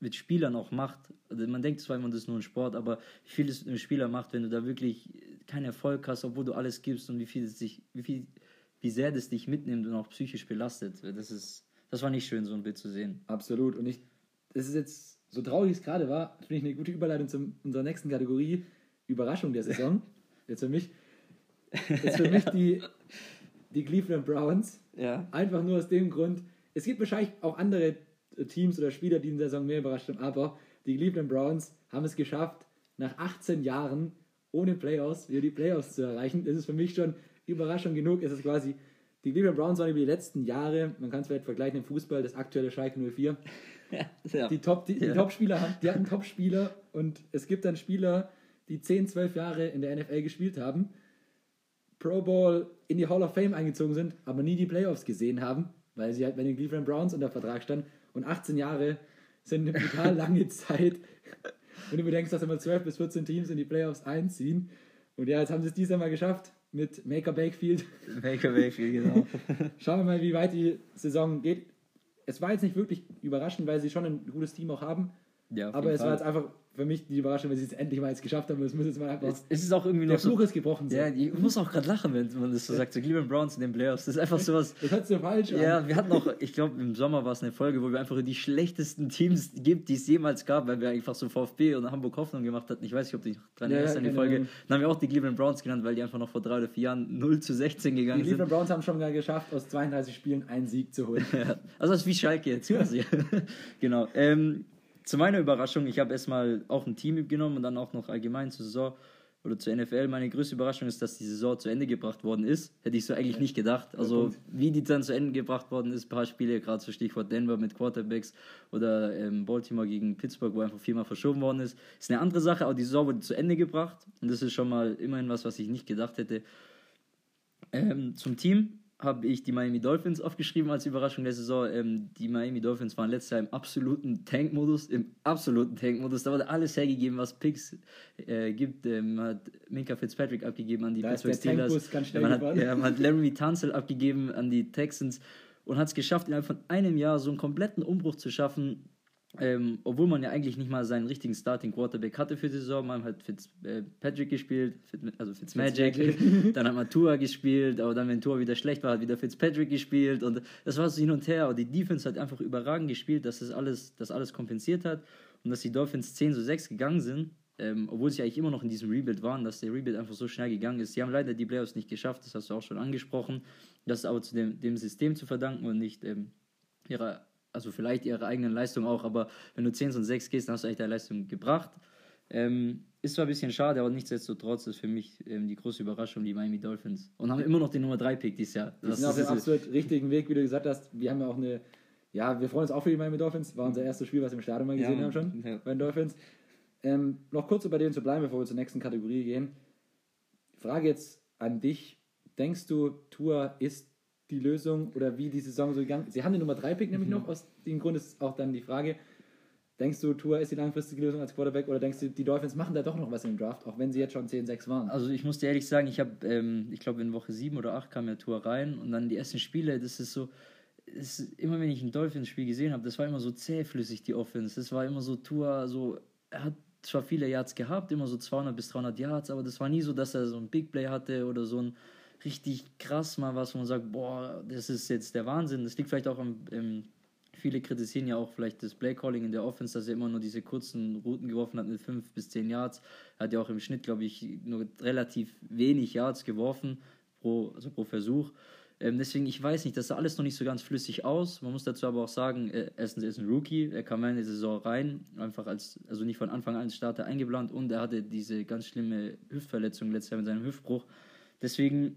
mit Spielern auch macht. Also man denkt zwar immer, das ist nur ein Sport, aber wie viel es mit einem Spieler macht, wenn du da wirklich keinen Erfolg hast, obwohl du alles gibst, und wie sehr das dich mitnimmt und auch psychisch belastet. Das war nicht schön, so ein Bild zu sehen. Absolut. Und das ist jetzt, so traurig es gerade war, finde ich eine gute Überleitung zu unserer nächsten Kategorie, Überraschung der Saison. Jetzt für mich die Cleveland Browns. Ja. Einfach nur aus dem Grund, es gibt wahrscheinlich auch andere Teams oder Spieler, die in der Saison mehr überrascht haben, aber die Cleveland Browns haben es geschafft, nach 18 Jahren ohne Playoffs wieder die Playoffs zu erreichen. Das ist für mich schon Überraschung genug. Es ist quasi, die Cleveland Browns waren über die letzten Jahre, man kann es vielleicht vergleichen im Fußball, das aktuelle Schalke 04. Ja. Die hatten Top-Spieler, und es gibt dann Spieler, die 10, 12 Jahre in der NFL gespielt haben, Pro Bowl, in die Hall of Fame eingezogen sind, aber nie die Playoffs gesehen haben, weil sie halt bei den Cleveland Browns unter Vertrag standen. Und 18 Jahre sind eine total lange Zeit. Wenn du bedenkst, dass immer 12 bis 14 Teams in die Playoffs einziehen. Und ja, jetzt haben sie es dieses Jahr mal geschafft mit Maker-Bakefield. Maker-Bakefield, genau. Schauen wir mal, wie weit die Saison geht. Es war jetzt nicht wirklich überraschend, weil sie schon ein gutes Team auch haben. Ja, aber es war jetzt einfach für mich die Überraschung, weil sie es endlich mal jetzt geschafft haben. Es muss jetzt mal einfach. Es ist auch irgendwie noch der Fluch ist gebrochen. So. Ja, ich muss auch gerade lachen, wenn man das so sagt. So Cleveland Browns in den Playoffs. Das ist einfach sowas. Das hört sich falsch an. Ja, wir hatten auch, ich glaube, im Sommer war es eine Folge, wo wir einfach die schlechtesten Teams gibt, die es jemals gab, weil wir einfach so VfB und Hamburg Hoffnung gemacht hatten. Ich weiß nicht, ob du dich dran erinnerst an die Folge. Dann haben wir auch die Cleveland Browns genannt, weil die einfach noch vor 3 oder 4 Jahren 0-16 gegangen sind. Die Cleveland Browns haben schon mal geschafft, aus 32 Spielen einen Sieg zu holen. Ja. Also das ist wie Schalke jetzt quasi. Genau. Zu meiner Überraschung, ich habe erstmal auch ein Team genommen und dann auch noch allgemein zur Saison oder zur NFL. Meine größte Überraschung ist, dass die Saison zu Ende gebracht worden ist. Hätte ich so eigentlich nicht gedacht. Also wie die dann zu Ende gebracht worden ist, ein paar Spiele, gerade so Stichwort Denver mit Quarterbacks oder Baltimore gegen Pittsburgh, wo einfach 4-mal verschoben worden ist. Ist eine andere Sache, aber die Saison wurde zu Ende gebracht. Und das ist schon mal immerhin was ich nicht gedacht hätte. Zum Team habe ich die Miami Dolphins aufgeschrieben als Überraschung der Saison. Die Miami Dolphins waren letztes Jahr im absoluten Tank-Modus. Da wurde alles hergegeben, was Picks gibt. Man hat Minka Fitzpatrick abgegeben an die Pittsburgh Steelers. Man hat Laremy Tunsil abgegeben an die Texans und hat es geschafft, innerhalb von einem Jahr so einen kompletten Umbruch zu schaffen, obwohl man ja eigentlich nicht mal seinen richtigen Starting-Quarterback hatte für die Saison. Man hat Fitzpatrick gespielt, Fitzmagic. Dann hat man Tua gespielt, aber dann, wenn Tua wieder schlecht war, hat wieder Fitzpatrick gespielt, und das war so hin und her. Aber die Defense hat einfach überragend gespielt, dass das alles kompensiert hat, und dass die Dolphins 10-6 gegangen sind, obwohl sie eigentlich immer noch in diesem Rebuild waren, dass der Rebuild einfach so schnell gegangen ist. Sie haben leider die Playoffs nicht geschafft, das hast du auch schon angesprochen. Das ist aber zu dem System zu verdanken und nicht vielleicht ihre eigenen Leistungen auch, aber wenn du 10-6 gehst, dann hast du echt deine Leistung gebracht. Ist zwar ein bisschen schade, aber nichtsdestotrotz ist für mich die große Überraschung die Miami Dolphins. Und haben immer noch den Nummer 3-Pick dieses Jahr. Das ist auf dem absolut richtigen Weg, wie du gesagt hast. Wir haben ja auch wir freuen uns auch für die Miami Dolphins. War unser erstes Spiel, was wir im Stadion mal gesehen haben schon, bei den Dolphins. Noch kurz über denen zu bleiben, bevor wir zur nächsten Kategorie gehen. Frage jetzt an dich. Denkst du, Tua ist die Lösung, oder wie die Saison so gegangen ist? Sie haben den Nummer 3-Pick nämlich noch, aus dem Grund ist auch dann die Frage, denkst du, Tua ist die langfristige Lösung als Quarterback, oder denkst du, die Dolphins machen da doch noch was im Draft, auch wenn sie jetzt schon 10-6 waren? Also ich muss dir ehrlich sagen, ich glaube in Woche 7 oder 8 kam ja Tua rein, und dann die ersten Spiele, das ist so, immer wenn ich ein Dolphins-Spiel gesehen habe, das war immer so zähflüssig, die Offense, das war immer so, Tua, so, er hat zwar viele Yards gehabt, immer so 200 bis 300 Yards, aber das war nie so, dass er so ein Big Play hatte oder so ein richtig krass mal was, wo man sagt, boah, das ist jetzt der Wahnsinn. Das liegt vielleicht auch am, viele kritisieren ja auch vielleicht das Play-Calling in der Offense, dass er immer nur diese kurzen Routen geworfen hat mit 5 bis 10 Yards. Er hat ja auch im Schnitt, glaube ich, nur relativ wenig Yards geworfen pro Versuch. Deswegen, ich weiß nicht, das sah alles noch nicht so ganz flüssig aus. Man muss dazu aber auch sagen, erstens ist ein Rookie, er kam in die Saison rein, einfach also nicht von Anfang an als Starter eingeplant, und er hatte diese ganz schlimme Hüftverletzung letztes Jahr mit seinem Hüftbruch. Deswegen,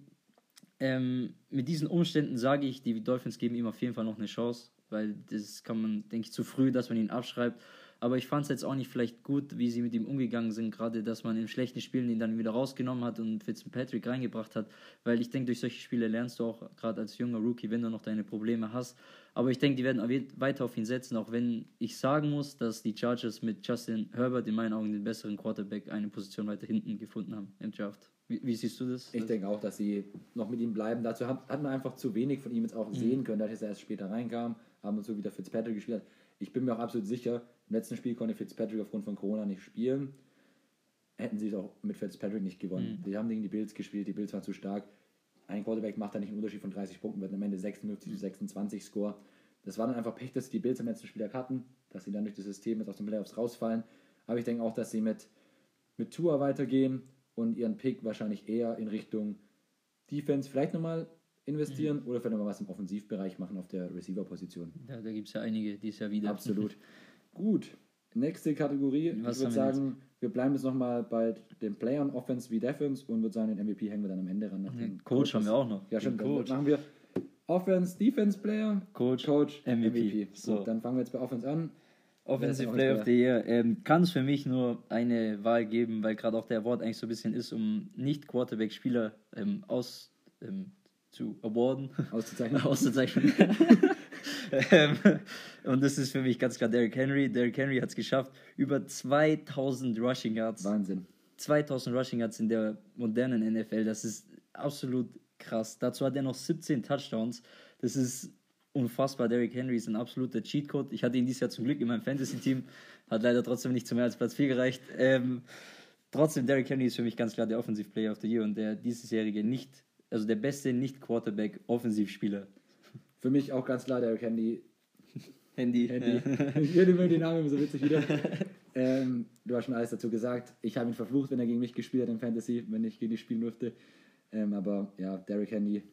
mit diesen Umständen sage ich, die Dolphins geben ihm auf jeden Fall noch eine Chance, weil das kann man, denke ich, zu früh, dass man ihn abschreibt. Aber ich fand es jetzt auch nicht vielleicht gut, wie sie mit ihm umgegangen sind, gerade dass man in schlechten Spielen ihn dann wieder rausgenommen hat und Fitzpatrick reingebracht hat, weil ich denke, durch solche Spiele lernst du auch, gerade als junger Rookie, wenn du noch deine Probleme hast. Aber ich denke, die werden weiter auf ihn setzen, auch wenn ich sagen muss, dass die Chargers mit Justin Herbert in meinen Augen den besseren Quarterback eine Position weiter hinten gefunden haben im Draft. Wie siehst du das? Ich denke auch, dass sie noch mit ihm bleiben. Dazu hat man einfach zu wenig von ihm jetzt auch sehen können, dadurch, dass er erst später reinkam. haben und so, wie der Fitzpatrick gespielt hat. Ich bin mir auch absolut sicher, im letzten Spiel konnte Fitzpatrick aufgrund von Corona nicht spielen. Hätten sie es auch mit Fitzpatrick nicht gewonnen. Mhm. Die haben gegen die Bills gespielt, die Bills waren zu stark. Ein Quarterback macht da nicht einen Unterschied von 30 Punkten, wird am Ende 56-26 Score. Das war dann einfach Pech, dass die Bills am letzten Spieltag hatten, dass sie dann durch das System jetzt aus den Playoffs rausfallen. Aber ich denke auch, dass sie mit Tua weitergehen und ihren Pick wahrscheinlich eher in Richtung Defense vielleicht nochmal investieren oder vielleicht nochmal was im Offensivbereich machen auf der Receiver-Position. Da gibt es ja einige, die ist ja wieder. Absolut. Gut, nächste Kategorie. Was ich würde sagen, wir bleiben jetzt nochmal bei den Playern, Offense wie Defense, und würde sagen, den MVP hängen wir dann am Ende ran. Nach dem Coach haben wir auch noch. Ja, stimmt. Coach. Dann machen wir Offense, Defense Player, Coach MVP. So. Gut, dann fangen wir jetzt bei Offense an. Offensive Player of the Year. Kann es für mich nur eine Wahl geben, weil gerade auch der Award eigentlich so ein bisschen ist, um Nicht-Quarterback-Spieler auszuzeichnen. Und das ist für mich ganz klar Derrick Henry. Derrick Henry hat es geschafft, über 2000 Rushing Yards. Wahnsinn. 2000 Rushing Yards in der modernen NFL. Das ist absolut krass. Dazu hat er noch 17 Touchdowns. Das ist unfassbar. Derrick Henry ist ein absoluter Cheatcode. Ich hatte ihn dieses Jahr zum Glück in meinem Fantasy-Team. Hat leider trotzdem nicht zu mehr als Platz 4 gereicht. Trotzdem, Derrick Henry ist für mich ganz klar der Offensive Player of the Year und der diesjährige der beste Nicht-Quarterback-Offensivspieler. Für mich auch ganz klar Derrick Henry. Ich höre immer den Namen immer so witzig wieder. Du hast schon alles dazu gesagt. Ich habe ihn verflucht, wenn er gegen mich gespielt hat in Fantasy, wenn ich gegen ihn spielen durfte. Aber ja, Derrick Henry.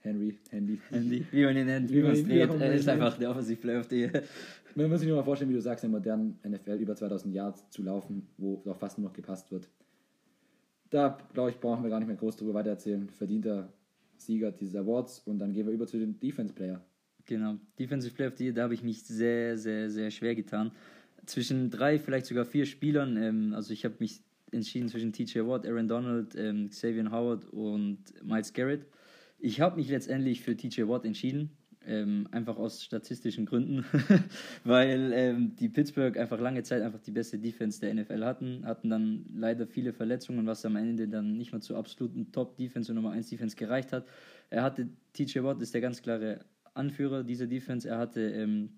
Handy. Wie man ihn nennt, wie man es dreht. Er ist einfach der Offensive Player of the Year. Man muss sich nur mal vorstellen, wie du sagst, in der modernen NFL über 2000 Yards zu laufen, wo auch fast nur noch gepasst wird. Da, glaube ich, brauchen wir gar nicht mehr groß drüber weitererzählen. Verdienter Sieger dieses Awards. Und dann gehen wir über zu dem Defense Player. Genau, Defensive Player of the Year, da habe ich mich sehr, sehr, sehr schwer getan. Zwischen 3, vielleicht sogar 4 Spielern. Also ich habe mich entschieden zwischen TJ Watt, Aaron Donald, Xavier Howard und Myles Garrett. Ich habe mich letztendlich für TJ Watt entschieden, einfach aus statistischen Gründen, weil die Pittsburgh einfach lange Zeit einfach die beste Defense der NFL hatten dann leider viele Verletzungen, was am Ende dann nicht mal zur absoluten Top-Defense und Nummer 1 Defense gereicht hat. TJ Watt ist der ganz klare Anführer dieser Defense, er hatte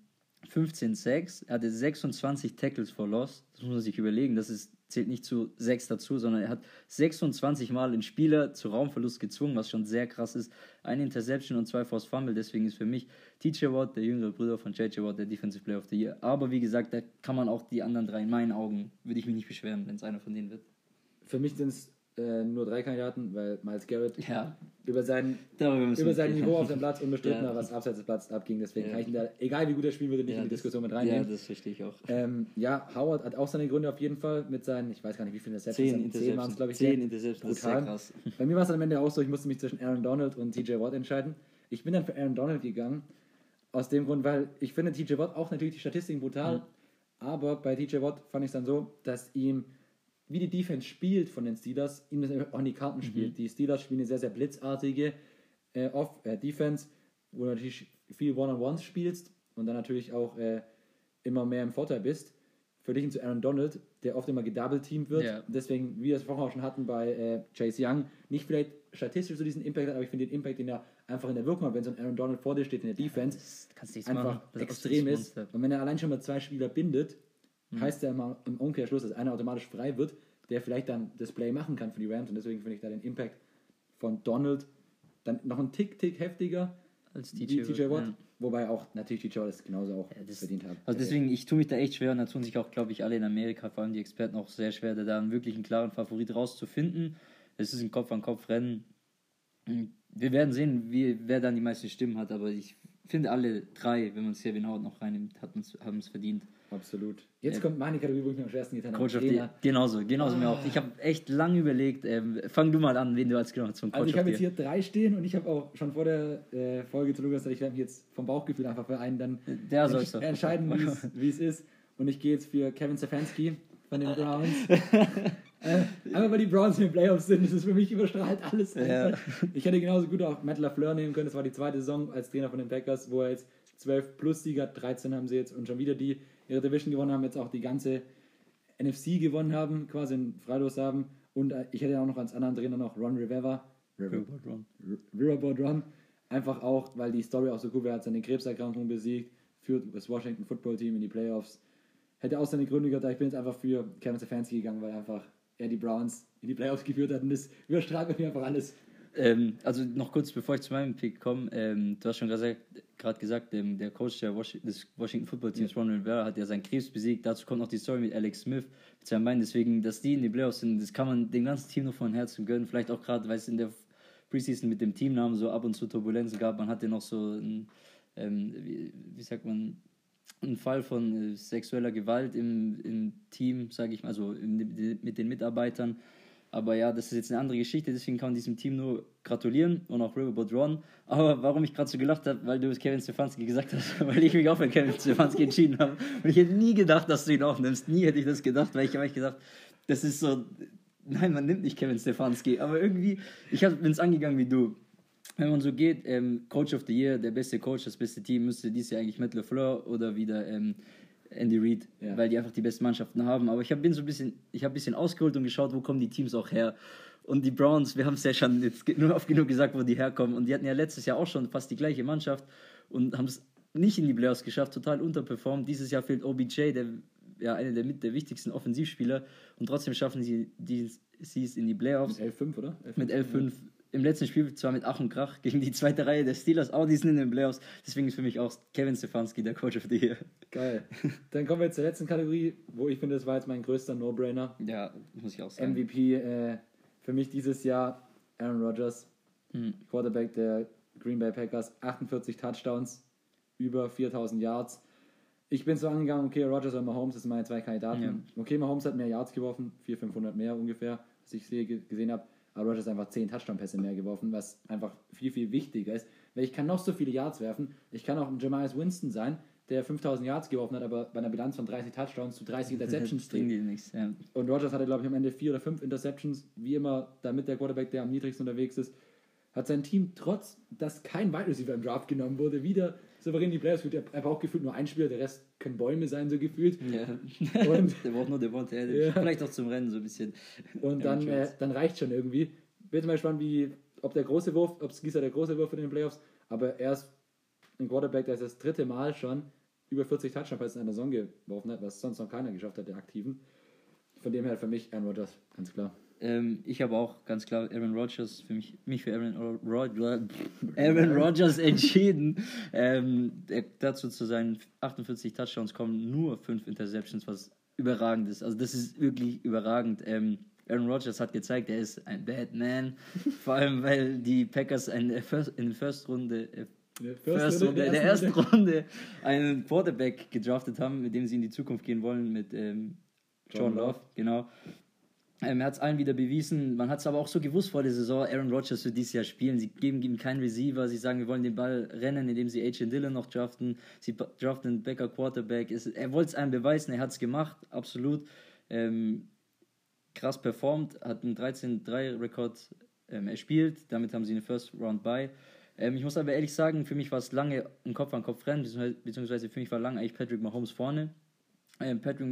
15 Sacks, er hatte 26 Tackles for Loss, das muss man sich überlegen, das ist zählt nicht zu 6 dazu, sondern er hat 26 Mal den Spieler zu Raumverlust gezwungen, was schon sehr krass ist. Eine Interception und 2 Forced Fumble, deswegen ist für mich TJ Watt, der jüngere Bruder von JJ Watt, der Defensive Player of the Year. Aber wie gesagt, da kann man auch die anderen 3 in meinen Augen, würde ich mich nicht beschweren, wenn es einer von denen wird. Für mich sind es nur 3 Kandidaten, weil Myles Garrett über sein Niveau auf dem Platz unbestrittener, was abseits des Platzes abging. Deswegen kann ich ihn da, egal wie gut er spielen würde, nicht in die Diskussion mit reinnehmen. Ja, das verstehe ich auch. Howard hat auch seine Gründe auf jeden Fall mit seinen, ich weiß gar nicht, wie viele Interceptions. 10 Interceptions waren es, glaube ich. 10 Interceptions, das ist sehr krass. Bei mir war es am Ende auch so, ich musste mich zwischen Aaron Donald und TJ Watt entscheiden. Ich bin dann für Aaron Donald gegangen, aus dem Grund, weil ich finde TJ Watt auch natürlich die Statistiken brutal, aber bei TJ Watt fand ich es dann so, dass ihm wie die Defense spielt von den Steelers, ihm das auch in die Karten spielt. Die Steelers spielen eine sehr, sehr blitzartige Defense, wo du natürlich viel One-on-Ones spielst und dann natürlich auch immer mehr im Vorteil bist. Verglichen zu Aaron Donald, der oft immer gedouble-teamt wird. Yeah. Deswegen, wie wir es vorher auch schon hatten bei Chase Young, nicht vielleicht statistisch so diesen Impact hat, aber ich finde den Impact, den er einfach in der Wirkung hat, wenn so ein Aaron Donald vor dir steht in der Defense, einfach extrem ist. Und wenn er allein schon mal 2 Spieler bindet, heißt ja immer im Umkehrschluss, dass einer automatisch frei wird, der vielleicht dann das Play machen kann für die Rams. Und deswegen finde ich da den Impact von Donald dann noch einen Tick heftiger als TJ Watt. Ja. Wobei auch natürlich TJ Watt das genauso auch verdient hat. Also deswegen, ich tue mich da echt schwer und da tun sich auch, glaube ich, alle in Amerika, vor allem die Experten, auch sehr schwer, da einen wirklichen klaren Favorit rauszufinden. Es ist ein Kopf-an-Kopf-Rennen. Wir werden sehen, wer dann die meisten Stimmen hat, aber ich finde alle 3, wenn man es hier genau noch reinnimmt, haben es verdient. Absolut. Jetzt kommt meine Kategorie, wo ich mir am schwersten getan habe. Coach of the Year. Genauso mir auch. Ich habe echt lange überlegt. Fang du mal an, wen du als genommen hast zum Coach of the Year. Also ich habe jetzt hier 3 stehen und ich habe auch schon vor der Folge zu Lukas gesagt, ich werde mich jetzt vom Bauchgefühl einfach für einen dann entscheiden, wie es ist. Und ich gehe jetzt für Kevin Stefanski von den Browns. Einmal weil die Browns in den Playoffs sind, das ist für mich überstrahlt alles. Ja. Ich hätte genauso gut auch Matt LaFleur nehmen können. Das war die 2. Saison als Trainer von den Packers, wo er jetzt 12 plus Sieger, 13 haben sie jetzt und schon wieder die ihre Division gewonnen haben, jetzt auch die ganze NFC gewonnen haben, quasi einen Freilos haben. Und ich hätte auch noch als anderen Trainer noch Ron Rivera. Riverboat Ron. Einfach auch, weil die Story auch so cool wäre, hat seine Krebserkrankung besiegt, führt das Washington Football Team in die Playoffs. Hätte auch seine Gründe gehabt, aber ich bin jetzt einfach für Kevin Stefanski gegangen, weil einfach er die Browns in die Playoffs geführt hat und das überstrahlt bei mir einfach alles. Also noch kurz, bevor ich zu meinem Pick komme, du hast schon gerade gesagt, der Coach des Washington Football Teams, Ron Rivera, hat ja seinen Krebs besiegt. Dazu kommt noch die Story mit Alex Smith, mit seinem Bein. Deswegen, dass die in die Playoffs sind, das kann man dem ganzen Team nur von Herzen gönnen. Vielleicht auch gerade, weil es in der Preseason mit dem Teamnamen so ab und zu Turbulenzen gab. Man hatte noch so einen, wie sagt man, einen Fall von sexueller Gewalt im Team, sage ich mal, also mit den Mitarbeitern. Aber ja, das ist jetzt eine andere Geschichte, deswegen kann man diesem Team nur gratulieren und auch Riverboat Ron. Aber warum ich gerade so gelacht habe, weil du Kevin Stefanski gesagt hast, weil ich mich auch für Kevin Stefanski entschieden habe. Und ich hätte nie gedacht, dass du ihn aufnimmst. Nie hätte ich das gedacht, weil ich habe gedacht, das ist so, nein, man nimmt nicht Kevin Stefanski. Aber irgendwie, ich bin es angegangen wie du. Wenn man so geht, Coach of the Year, der beste Coach, das beste Team, müsste dieses Jahr eigentlich Matt LaFleur oder wieder... Andy Reid, ja. Weil die einfach die besten Mannschaften haben. Aber ich habe ein bisschen ausgeholt und geschaut, wo kommen die Teams auch her. Und die Browns, wir haben es ja schon jetzt nur oft genug gesagt, wo die herkommen. Und die hatten ja letztes Jahr auch schon fast die gleiche Mannschaft und haben es nicht in die Playoffs geschafft, total unterperformt. Dieses Jahr fehlt OBJ, einer der wichtigsten Offensivspieler. Und trotzdem schaffen sie es in die Playoffs. Mit 11-5, oder? 11-5, mit 11-5. Ja. Im letzten Spiel zwar mit Ach und Krach gegen die zweite Reihe der Steelers, aber die sind in den Playoffs. Deswegen ist für mich auch Kevin Stefanski der Coach of the Year. Geil. Dann kommen wir zur letzten Kategorie, wo ich finde, das war jetzt mein größter No-Brainer. Ja, muss ich auch sagen. MVP für mich dieses Jahr Aaron Rodgers, Quarterback der Green Bay Packers, 48 Touchdowns, über 4000 Yards. Ich bin so angegangen, okay, Rodgers oder Mahomes, das sind meine zwei Kandidaten. Ja. Okay, Mahomes hat mehr Yards geworfen, 400-500 mehr ungefähr, was ich gesehen habe. Aber Rodgers hat einfach 10 Touchdown-Pässe mehr geworfen, was einfach viel, viel wichtiger ist. Weil ich kann noch so viele Yards werfen. Ich kann auch ein Jameis Winston sein, der 5000 Yards geworfen hat, aber bei einer Bilanz von 30 Touchdowns zu 30 Interceptions bringt die nichts. Ja. Und Rodgers hatte, glaube ich, am Ende 4 oder 5 Interceptions. Wie immer, damit der Quarterback, der am niedrigsten unterwegs ist, hat sein Team, trotz dass kein Wide Receiver im Draft genommen wurde, wieder souverän die Playoffs. Er braucht gefühlt nur einen Spieler, der Rest können Bäume sein, so gefühlt. Ja. Und der braucht nur Devonta Adams. Ja. Vielleicht auch zum Rennen so ein bisschen. Und dann reicht schon irgendwie. Bin mal gespannt, ob der große Wurf, ob es Gießer der große Wurf in den Playoffs, aber er ist ein Quarterback, der ist das dritte Mal schon über 40 Touchdown-Pässe in einer Saison geworfen hat, was sonst noch keiner geschafft hat, der Aktiven. Von dem her für mich Aaron Rodgers, ganz klar. Ich habe auch ganz klar Aaron Rodgers für Aaron Rodgers entschieden. Dazu zu seinen 48 Touchdowns kommen nur 5 Interceptions, was überragend ist. Also das ist wirklich überragend. Aaron Rodgers hat gezeigt, er ist ein Bad Man. Vor allem, weil die Packers in der ersten Runde einen Quarterback gedraftet haben, mit dem sie in die Zukunft gehen wollen, mit Jordan Love. Genau. Er hat es allen wieder bewiesen, man hat es aber auch so gewusst vor der Saison, Aaron Rodgers wird dieses Jahr spielen, sie geben keinen Receiver, sie sagen, wir wollen den Ball rennen, indem sie A.J. Dillon noch draften, sie draften einen Backup Quarterback, er wollte es einem beweisen, er hat es gemacht, absolut krass performt, hat einen 13-3-Rekord erspielt, damit haben sie eine First-Round-Bye. Ich muss aber ehrlich sagen, für mich war es lange ein Kopf-an-Kopf-Rennen, beziehungsweise für mich war lange eigentlich Patrick Mahomes vorne. Patrick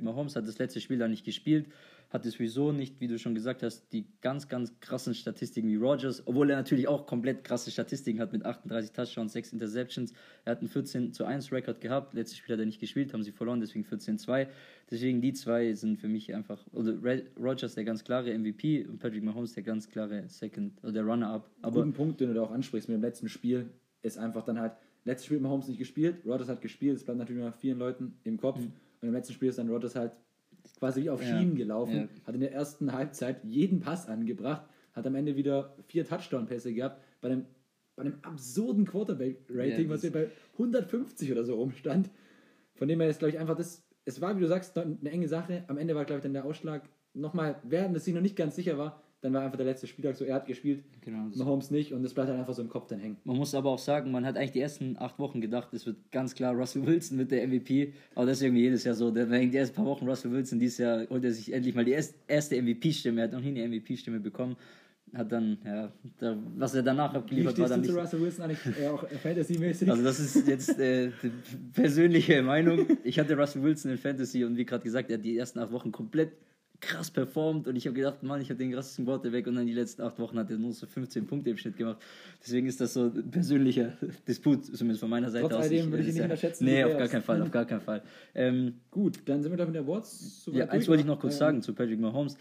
Mahomes hat das letzte Spiel da nicht gespielt, hat es sowieso nicht, wie du schon gesagt hast, die ganz, ganz krassen Statistiken wie Rodgers, obwohl er natürlich auch komplett krasse Statistiken hat mit 38 Touchdowns, 6 Interceptions. Er hat einen 14-1 Rekord gehabt, letztes Spiel hat er nicht gespielt, haben sie verloren, deswegen 14-2. Deswegen die zwei sind für mich einfach, Rodgers der ganz klare MVP und Patrick Mahomes der ganz klare Second, oder der Runner-Up. Aber guten Punkt, den du da auch ansprichst mit dem letzten Spiel, ist einfach dann halt, letztes Spiel hat Mahomes nicht gespielt, Rodgers hat gespielt, es bleibt natürlich noch vielen Leuten im Kopf und im letzten Spiel ist dann Rodgers halt quasi wie auf Schienen gelaufen, hat in der ersten Halbzeit jeden Pass angebracht, hat am Ende wieder 4 Touchdown-Pässe gehabt, bei einem absurden Quarterback-Rating, was hier bei 150 oder so rumstand. Von dem her ist, glaube ich, einfach das, es war, wie du sagst, eine enge Sache, am Ende war, glaube ich, dann der Ausschlag, nochmal, während es sich noch nicht ganz sicher war, dann war einfach der letzte Spieltag so, er hat gespielt, genau, Mahomes nicht und das bleibt halt einfach so im Kopf dann hängen. Man muss aber auch sagen, man hat eigentlich die ersten 8 Wochen gedacht, es wird ganz klar Russell Wilson mit der MVP, aber das ist irgendwie jedes Jahr so, dann hängt erst ein paar Wochen Russell Wilson, dieses Jahr holt er sich endlich mal die erste MVP-Stimme, er hat noch nie eine MVP-Stimme bekommen, hat dann, was er danach abgeliefert war dann nicht... Wie stehst du zu Russell Wilson eigentlich, auch Fantasy-mäßig? Also das ist jetzt die persönliche Meinung, ich hatte Russell Wilson in Fantasy und wie gerade gesagt, er hat die ersten 8 Wochen komplett krass performt und ich habe gedacht, Mann, ich habe den krassesten Quarterback, und dann die letzten 8 Wochen hat er nur so 15 Punkte im Schnitt gemacht. Deswegen ist das so ein persönlicher Disput, zumindest von meiner Seite aus. Trotz alledem würde ich ihn nicht unterschätzen. Nee, auf gar keinen Fall. Gut, dann sind wir doch mit der Awards zu weit. Ja, eins wollte ich noch kurz sagen zu Patrick Mahomes.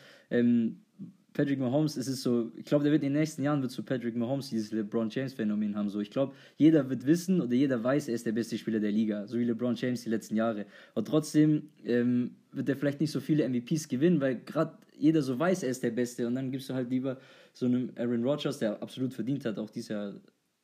Patrick Mahomes, es ist so, ich glaube, der wird in den nächsten Jahren, wird zu Patrick Mahomes dieses LeBron James Phänomen haben. So, ich glaube, jeder wird wissen oder jeder weiß, er ist der beste Spieler der Liga, so wie LeBron James die letzten Jahre. Und trotzdem wird er vielleicht nicht so viele MVPs gewinnen, weil gerade jeder so weiß, er ist der Beste. Und dann gibst du halt lieber so einem Aaron Rodgers, der absolut verdient hat, auch dieser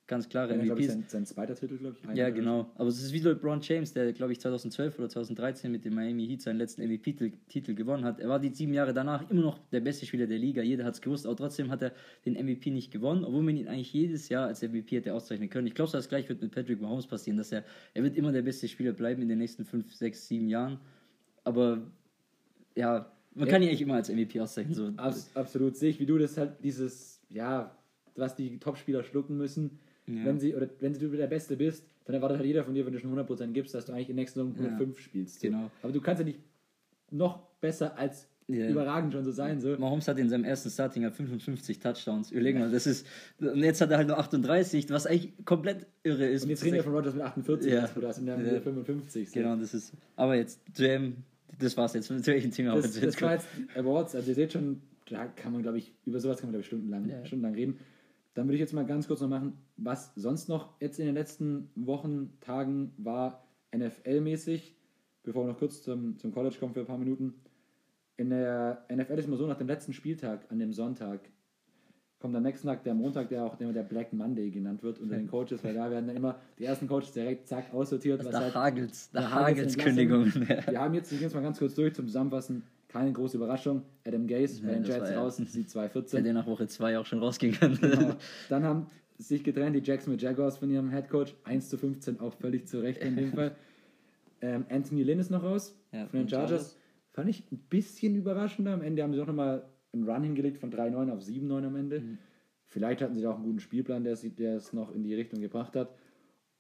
ganz klare MVPs. Ich glaube, sein zweiter Titel, glaube ich. Ja, genau. Aber es ist wie LeBron James, der, glaube ich, 2012 oder 2013 mit dem Miami Heat seinen letzten MVP-Titel gewonnen hat. Er war die 7 Jahre danach immer noch der beste Spieler der Liga. Jeder hat es gewusst, aber trotzdem hat er den MVP nicht gewonnen, obwohl man ihn eigentlich jedes Jahr als MVP hätte auszeichnen können. Ich glaube, das gleich wird mit Patrick Mahomes passieren, dass er wird immer der beste Spieler bleiben in den nächsten 5, 6, 7 Jahren. Aber, ja, man kann ihn eigentlich immer als MVP auszeichnen. So. Absolut. Sehe ich, wie du das halt, dieses, ja, was die Topspieler schlucken müssen. Ja. Wenn du der Beste bist, dann erwartet halt jeder von dir, wenn du schon 100% gibst, dass du eigentlich in der nächsten Saison 105 spielst. So. Genau. Aber du kannst ja nicht noch besser als überragend schon so sein. So. Mahomes hat in seinem ersten Starting 55 Touchdowns. Überlegen mal, das ist... Und jetzt hat er halt nur 38, was eigentlich komplett irre ist. Und jetzt reden wir von Rodgers mit 48, du hast in der 55. So. Genau, das ist... Aber jetzt, das war's jetzt. Das war jetzt Awards. Also ihr seht schon, da kann man, glaube ich, über sowas kann man, glaube ich, stundenlang reden. Dann würde ich jetzt mal ganz kurz noch machen, was sonst noch jetzt in den letzten Wochen, Tagen war NFL-mäßig, bevor wir noch kurz zum College kommen für ein paar Minuten. In der NFL ist immer so, nach dem letzten Spieltag, an dem Sonntag, kommt am nächsten Tag der Montag, der auch immer der Black Monday genannt wird unter den Coaches, weil da werden dann immer die ersten Coaches direkt zack aussortiert. Da hagelt's Kündigungen. Wir haben jetzt, ich gehe jetzt mal ganz kurz durch zum Zusammenfassen. Keine große Überraschung. Adam Gase bei den Jets raus, sie 2-14. Hätte nach Woche 2 auch schon rausgehen können. Genau. Dann haben sich getrennt die Jacksonville Jaguars von ihrem Headcoach. 1-15, auch völlig zu Recht in dem Fall. Anthony Lynn ist noch raus von den Chargers. Fand ich ein bisschen überraschender. Am Ende haben sie doch nochmal einen Run hingelegt von 3-9 auf 7-9 am Ende. Mhm. Vielleicht hatten sie da auch einen guten Spielplan, der es noch in die Richtung gebracht hat.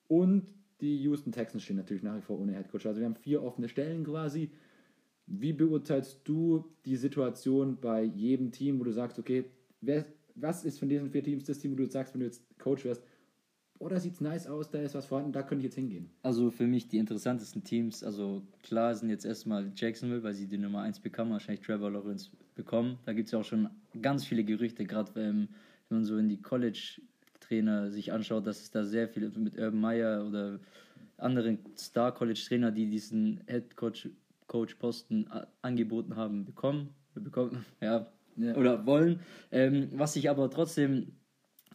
Und die Houston Texans stehen natürlich nach wie vor ohne Headcoach. Also wir haben 4 offene Stellen quasi. Wie beurteilst du die Situation bei jedem Team, wo du sagst, okay, was ist von diesen 4 Teams das Team, wo du sagst, wenn du jetzt Coach wärst, da sieht es nice aus, da ist was vorhanden, da könnte ich jetzt hingehen? Also für mich die interessantesten Teams, also klar sind jetzt erstmal Jacksonville, weil sie die Nummer 1 bekamen, wahrscheinlich Trevor Lawrence bekommen. Da gibt es ja auch schon ganz viele Gerüchte, gerade wenn man so in die College-Trainer sich anschaut, dass es da sehr viel mit Urban Meyer oder anderen Star-College-Trainer, die diesen Head-Coach-Posten angeboten haben, bekommen oder wollen. Was ich aber trotzdem,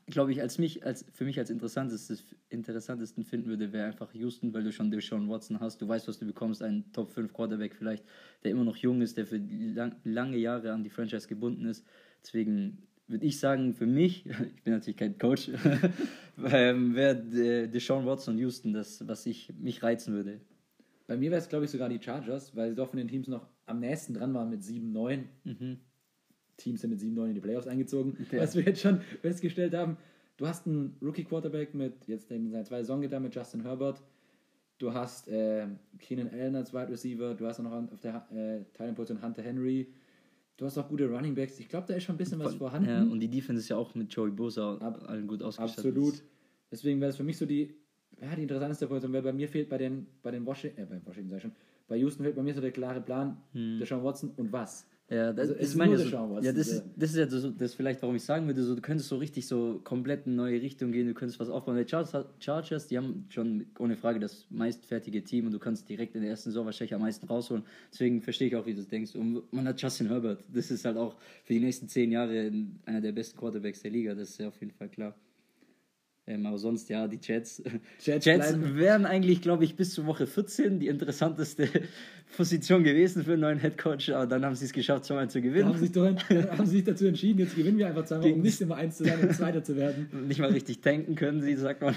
glaube ich, für mich als interessantesten finden würde, wäre einfach Houston, weil du schon Deshaun Watson hast. Du weißt, was du bekommst, einen Top-5-Quarterback vielleicht, der immer noch jung ist, der für lange Jahre an die Franchise gebunden ist. Deswegen würde ich sagen, für mich, ich bin natürlich kein Coach, wäre Deshaun Watson und Houston das, was mich reizen würde. Bei mir wäre es, glaube ich, sogar die Chargers, weil sie doch von den Teams noch am nächsten dran waren mit 7-9. Mhm. Teams sind mit 7-9 in die Playoffs eingezogen. Okay. Was wir jetzt schon festgestellt haben, du hast einen Rookie-Quarterback in seinen 2 Saison getan mit Justin Herbert. Du hast Keenan Allen als Wide Receiver. Du hast auch noch auf der Teilenposition Hunter Henry. Du hast auch gute Running Backs. Ich glaube, da ist schon ein bisschen was vorhanden. Ja, und die Defense ist ja auch mit Joey Bosa allen gut ausgestattet. Absolut. Deswegen wäre es für mich so die interessanteste Position, weil bei mir fehlt bei Houston fehlt bei mir so der klare Plan, Deshaun Watson und was. Ja, das ist das vielleicht, warum ich sagen würde, so, du könntest so richtig so komplett in eine neue Richtung gehen, du könntest was aufbauen. Die Chargers, die haben schon ohne Frage das meistfertige Team und du kannst direkt in der ersten Saison wahrscheinlich am meisten rausholen. Deswegen verstehe ich auch, wie du das denkst. Und man hat Justin Herbert, das ist halt auch für die nächsten 10 Jahre einer der besten Quarterbacks der Liga, das ist ja auf jeden Fall klar. Aber sonst, ja, die Jets wären eigentlich, glaube ich, bis zur Woche 14 die interessanteste Position gewesen für einen neuen Headcoach. Aber dann haben sie es geschafft, 2-1 zu gewinnen. Haben sie sich dazu entschieden, jetzt gewinnen wir einfach 2-mal, um nicht immer 1 zu sein und 2. zu werden. Nicht mal richtig tanken können sie, sagt man.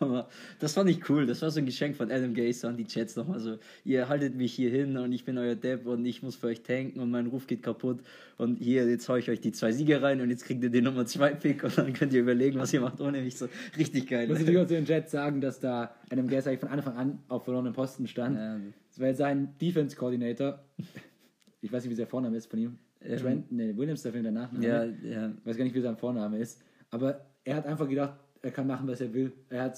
Aber das fand ich cool. Das war so ein Geschenk von Adam Gase an die Jets nochmal so. Ihr haltet mich hier hin und ich bin euer Depp und ich muss für euch tanken und mein Ruf geht kaputt. Und hier, jetzt haue ich euch die 2 Sieger rein und jetzt kriegt ihr den Nummer 2-Pick und dann könnt ihr überlegen, was ihr macht ohne mich. So. Richtig geil. Muss ich auch zu den Jets sagen, dass da Adam Gase eigentlich von Anfang an auf verlorenen Posten stand. Ja. Das war jetzt sein Defense-Coordinator. ich weiß nicht, wie sein Vorname ist von ihm. Trent, ne, Williams, der Film danach. Ja, ja. Ich weiß gar nicht, wie sein Vorname ist. Aber er hat einfach gedacht, er kann machen, was er will. Er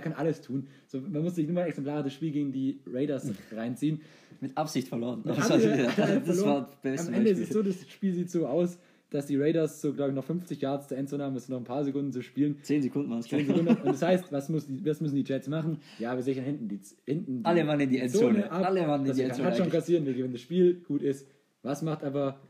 kann alles tun. So, man muss sich nur mal exemplarisch das Spiel gegen die Raiders reinziehen. Mit Absicht verloren. Am Ende ist es so, das Spiel sieht so aus, dass die Raiders so, glaube ich, noch 50 Yards zur Endzone haben, bis noch ein paar Sekunden zu spielen. 10 Sekunden waren es. Und das heißt, was müssen die Jets machen? Ja, wir sichern hinten die alle Mann in die Endzone. Alle Mann in die Endzone. Kann schon kassieren, wir gewinnen das Spiel, gut ist. Was macht aber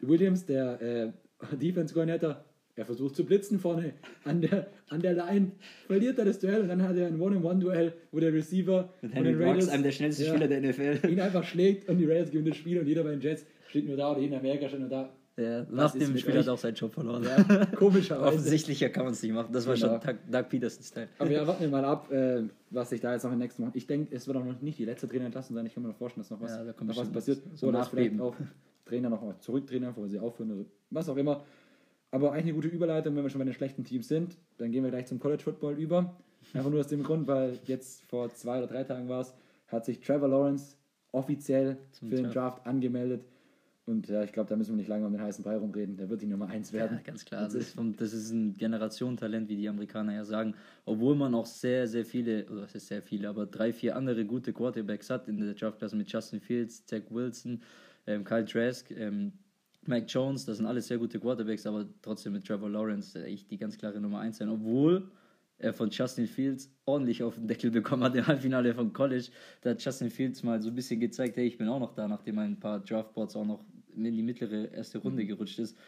Williams, der Defense-Coordinator? Er versucht zu blitzen vorne an der Line, verliert er das Duell und dann hat er ein One-on-One-Duell, wo der Receiver mit Henry Rocks, einem der schnellsten Spieler der NFL, ihn einfach schlägt und die Raiders gewinnen das Spiel und jeder bei den Jets steht nur da oder jeder Amerika steht nur da. Ja, nach dem Spiel hat er auch seinen Job verloren. Ja, komischerweise. Offensichtlicher kann man es nicht machen. Das war schon Doug Peterson-Style. Aber ja, warten wir mal ab, was sich da jetzt noch in den nächsten Wochen... Ich denke, es wird auch noch nicht die letzte Trainerentlassung sein. Ich kann mir noch vorstellen, dass noch was passiert. So, dass vielleicht auch Trainer noch mal zurückdrehen, bevor sie aufhören oder was auch immer. Aber eigentlich eine gute Überleitung, wenn wir schon bei den schlechten Teams sind. Dann gehen wir gleich zum College Football über. Einfach nur aus dem Grund, weil jetzt vor 2 oder 3 Tagen war es, hat sich Trevor Lawrence offiziell für den Draft angemeldet. Und ja, ich glaube, da müssen wir nicht lange um den heißen Brei rumreden. Der wird die Nummer 1 werden. Ja, ganz klar. Das ist ein Generationentalent, wie die Amerikaner ja sagen. Obwohl man auch sehr, sehr viele, oder es ist sehr viele, aber 3, 4 andere gute Quarterbacks hat in der Draftklasse mit Justin Fields, Zach Wilson, Kyle Trask, Mike Jones. Das sind alles sehr gute Quarterbacks, aber trotzdem mit Trevor Lawrence echt die ganz klare Nummer 1 sein. Obwohl er von Justin Fields ordentlich auf den Deckel bekommen hat im Halbfinale von College. Da hat Justin Fields mal so ein bisschen gezeigt, hey, ich bin auch noch da, nachdem er ein paar Draftboards auch noch in die mittlere erste Runde gerutscht ist.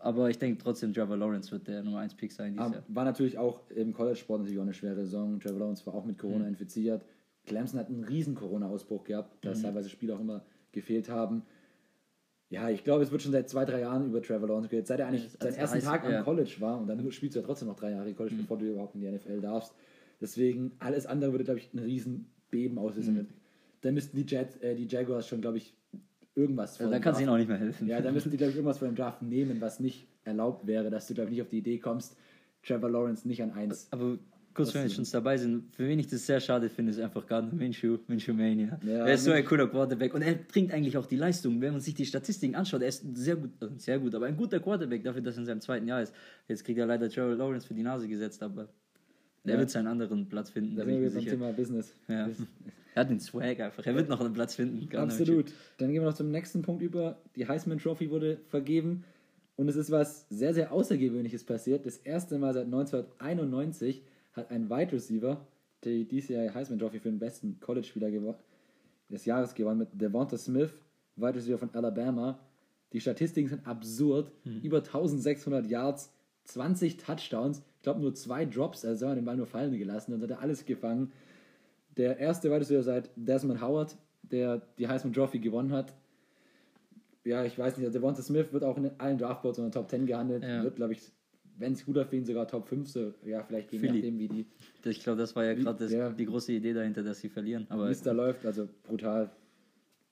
Aber ich denke trotzdem, Trevor Lawrence wird der Nummer 1 Pick sein dieses Jahr. War natürlich auch im College-Sport natürlich auch eine schwere Saison. Trevor Lawrence war auch mit Corona infiziert. Clemson hat einen riesen Corona-Ausbruch gehabt, dass teilweise Spiele auch immer gefehlt haben. Ja, ich glaube, es wird schon seit 2-3 Jahren über Trevor Lawrence geredet. Seit er eigentlich seinen ersten Tag am College war und dann spielst du ja trotzdem noch 3 Jahre College, bevor du überhaupt in die NFL darfst. Deswegen, alles andere würde, glaube ich, einen riesen Beben auslösen. Dann müssten die Jaguars schon, glaube ich, irgendwas von. Ja, dann kannst du ihnen auch nicht mehr helfen. Ja, dann müssen die, glaube ich, irgendwas von dem Draft nehmen, was nicht erlaubt wäre, dass du, glaube ich, nicht auf die Idee kommst, Trevor Lawrence nicht an 1. Aber kurz, wenn wir schon dabei sind, für wen ich das sehr schade finde, ist einfach Gardner Minshew, Minshew-Mania. Ja, er ist so ein cooler Quarterback und er bringt eigentlich auch die Leistung. Wenn man sich die Statistiken anschaut, er ist sehr gut, aber ein guter Quarterback dafür, dass er in seinem 2. Jahr ist. Jetzt kriegt er leider Trevor Lawrence für die Nase gesetzt, aber er wird seinen anderen Platz finden. Da sind wir beim Thema Business. Ja. Er hat den Swag einfach. Er wird noch einen Platz finden. Absolut. Dann gehen wir noch zum nächsten Punkt über. Die Heisman Trophy wurde vergeben und es ist was sehr, sehr Außergewöhnliches passiert. Das erste Mal seit 1991 hat ein Wide Receiver die DCI Heisman Trophy für den besten College-Spieler des Jahres gewonnen mit Devonta Smith, Wide Receiver von Alabama. Die Statistiken sind absurd. Über 1600 Yards, 20 Touchdowns. Ich glaube nur 2 Drops. Also hat den Ball nur fallen gelassen und hat er alles gefangen. Der erste Wide Receiver seit Desmond Howard, der die Heisman Trophy gewonnen hat. Ja, ich weiß nicht, also Devonta Smith wird auch in allen Draftboards in der Top 10 gehandelt. Ja. Wird, glaube ich, wenn es gut aufgeht, sogar Top 5. So, ja, vielleicht je nachdem, wie die... Ich glaube, das war ja gerade die große Idee dahinter, dass sie verlieren. Aber Mister läuft, also brutal.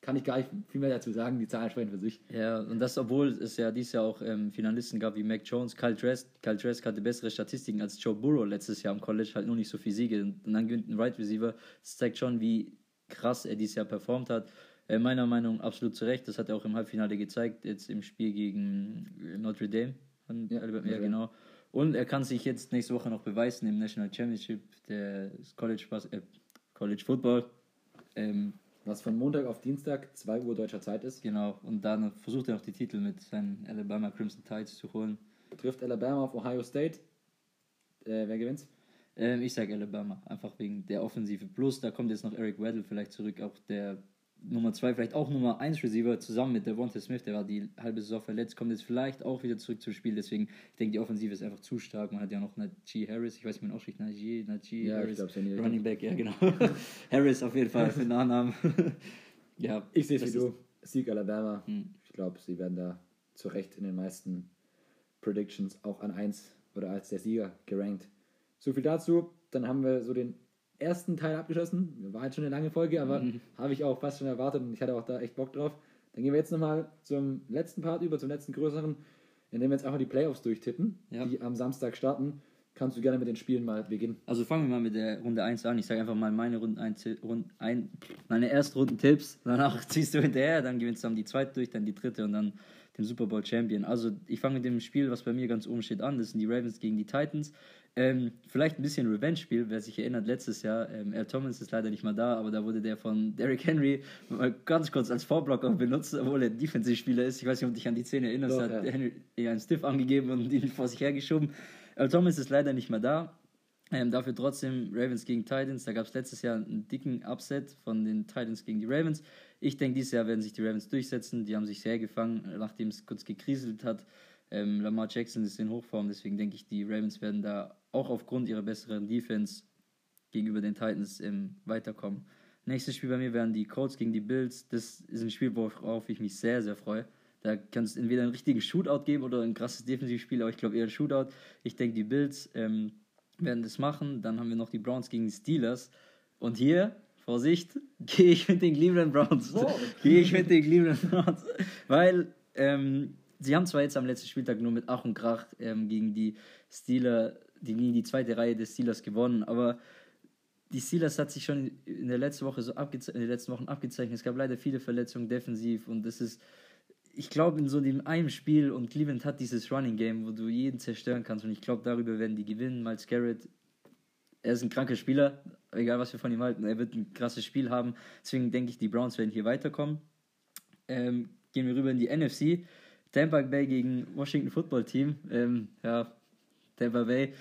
Kann ich gar nicht viel mehr dazu sagen, die Zahlen sprechen für sich. Ja, und das, obwohl es ja dieses Jahr auch Finalisten gab wie Mac Jones, Kyle Trask. Kyle Trask hatte bessere Statistiken als Joe Burrow letztes Jahr am College, halt nur nicht so viel Siege. Und dann gewinnt ein Wide Receiver. Das zeigt schon, wie krass er dieses Jahr performt hat. Meiner Meinung nach absolut zu Recht. Das hat er auch im Halbfinale gezeigt, jetzt im Spiel gegen Notre Dame. Genau. Und er kann sich jetzt nächste Woche noch beweisen im National Championship der College Football. Was von Montag auf Dienstag 2 Uhr deutscher Zeit ist. Genau, und dann versucht er noch die Titel mit seinen Alabama Crimson Tides zu holen. Trifft Alabama auf Ohio State. Wer gewinnt? Ich sage Alabama, einfach wegen der Offensive. Plus, da kommt jetzt noch Eric Weddle vielleicht zurück, auch der Nummer 2, vielleicht auch Nummer 1 Receiver, zusammen mit Devonta Smith, der war die halbe Saison verletzt, kommt jetzt vielleicht auch wieder zurück zum Spiel. Deswegen, ich denke, die Offensive ist einfach zu stark. Man hat ja noch Najee Harris, ich weiß nicht, wie man ausspricht, Najee ja, Harris, Running Back, ja genau. Harris auf jeden Fall für den Nachnamen. Ja, ich sehe es wie du, Sieg Alabama. Ich glaube, sie werden da zu Recht in den meisten Predictions auch an 1 oder als der Sieger gerankt. So viel dazu, dann haben wir so den ersten Teil abgeschlossen. War halt schon eine lange Folge, aber habe ich auch fast schon erwartet und ich hatte auch da echt Bock drauf. Dann gehen wir jetzt nochmal zum letzten Part über, zum letzten größeren, indem wir jetzt einfach die Playoffs durchtippen, die am Samstag starten. kannst du gerne mit den Spielen mal beginnen. Also fangen wir mal mit der Runde 1 an. Ich sage einfach mal meine Erstrundentipps. Danach ziehst du hinterher, dann gewinnst du dann die zweite durch, dann die dritte und dann den Super Bowl Champion. Also ich fange mit dem Spiel, was bei mir ganz oben steht, an. Das sind die Ravens gegen die Titans. Vielleicht ein bisschen Revenge-Spiel, wer sich erinnert, letztes Jahr, Earl Thomas ist leider nicht mal da, aber da wurde der von Derrick Henry mal ganz kurz als Vorblocker benutzt, obwohl er Defensive-Spieler ist. Ich weiß nicht, ob du dich an die Szene erinnerst, doch, hat ja. Henry einen Stiff angegeben und ihn vor sich hergeschoben. Earl Thomas ist leider nicht mehr da, dafür trotzdem Ravens gegen Titans. Da gab es letztes Jahr einen dicken Upset von den Titans gegen die Ravens. Ich denke, dieses Jahr werden sich die Ravens durchsetzen, die haben sich sehr gefangen, nachdem es kurz gekriselt hat. Lamar Jackson ist in Hochform, deswegen denke ich, die Ravens werden da auch aufgrund ihrer besseren Defense gegenüber den Titans weiterkommen. Nächstes Spiel bei mir wären die Colts gegen die Bills. Das ist ein Spiel, worauf ich mich sehr, sehr freue. Da kann es entweder einen richtigen Shootout geben oder ein krasses Defensivspiel, aber ich glaube eher ein Shootout. Ich denke, die Bills werden das machen. Dann haben wir noch die Browns gegen die Steelers. Und hier, Vorsicht, gehe ich mit den Cleveland Browns. Oh. Gehe ich mit den Cleveland Browns. Weil sie haben zwar jetzt am letzten Spieltag nur mit Ach und Krach gegen die zweite Reihe des Steelers gewonnen, aber die Steelers hat sich schon in den letzten Wochen abgezeichnet. Es gab leider viele Verletzungen defensiv und das ist, ich glaube, in so dem einem Spiel, und Cleveland hat dieses Running Game, wo du jeden zerstören kannst, und ich glaube, darüber werden die gewinnen. Miles Garrett, er ist ein kranker Spieler, egal was wir von ihm halten, er wird ein krasses Spiel haben, deswegen denke ich, die Browns werden hier weiterkommen. Gehen wir rüber in die NFC, Tampa Bay gegen Washington Football Team, Tampa Bay.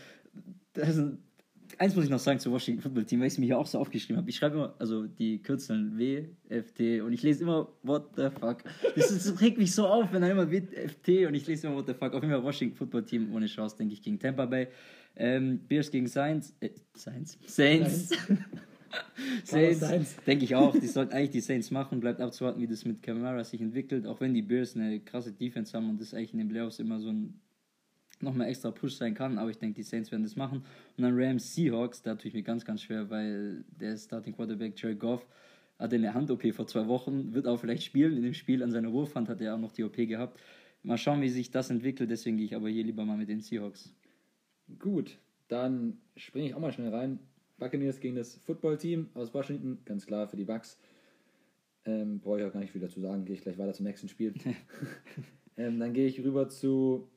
Eins muss ich noch sagen zu Washington Football Team, weil ich es mir hier auch so aufgeschrieben habe. Ich schreibe immer, also die Kürzeln WFT, und ich lese immer What the fuck. Das regt mich so auf, wenn dann immer WFT und ich lese immer What the fuck. Auf jeden Fall Washington Football Team ohne Chance, denke ich, gegen Tampa Bay. Bears gegen Saints. Saints, denke ich auch. Die sollten eigentlich die Saints machen. Bleibt abzuwarten, wie das mit Kamara sich entwickelt. Auch wenn die Bears eine krasse Defense haben und das eigentlich in den Playoffs immer so ein nochmal extra Push sein kann, aber ich denke, die Saints werden das machen. Und dann Rams, Seahawks, da tue ich mir ganz, ganz schwer, weil der Starting Quarterback Jared Goff hatte eine Hand-OP vor 2 Wochen, wird auch vielleicht spielen. In dem Spiel an seiner Wurfhand hat er auch noch die OP gehabt. Mal schauen, wie sich das entwickelt, deswegen gehe ich aber hier lieber mal mit den Seahawks. Gut, dann springe ich auch mal schnell rein. Buccaneers gegen das Football-Team aus Washington, ganz klar für die Bucks. Brauche ich auch gar nicht viel dazu sagen, gehe ich gleich weiter zum nächsten Spiel. Dann gehe ich rüber zu...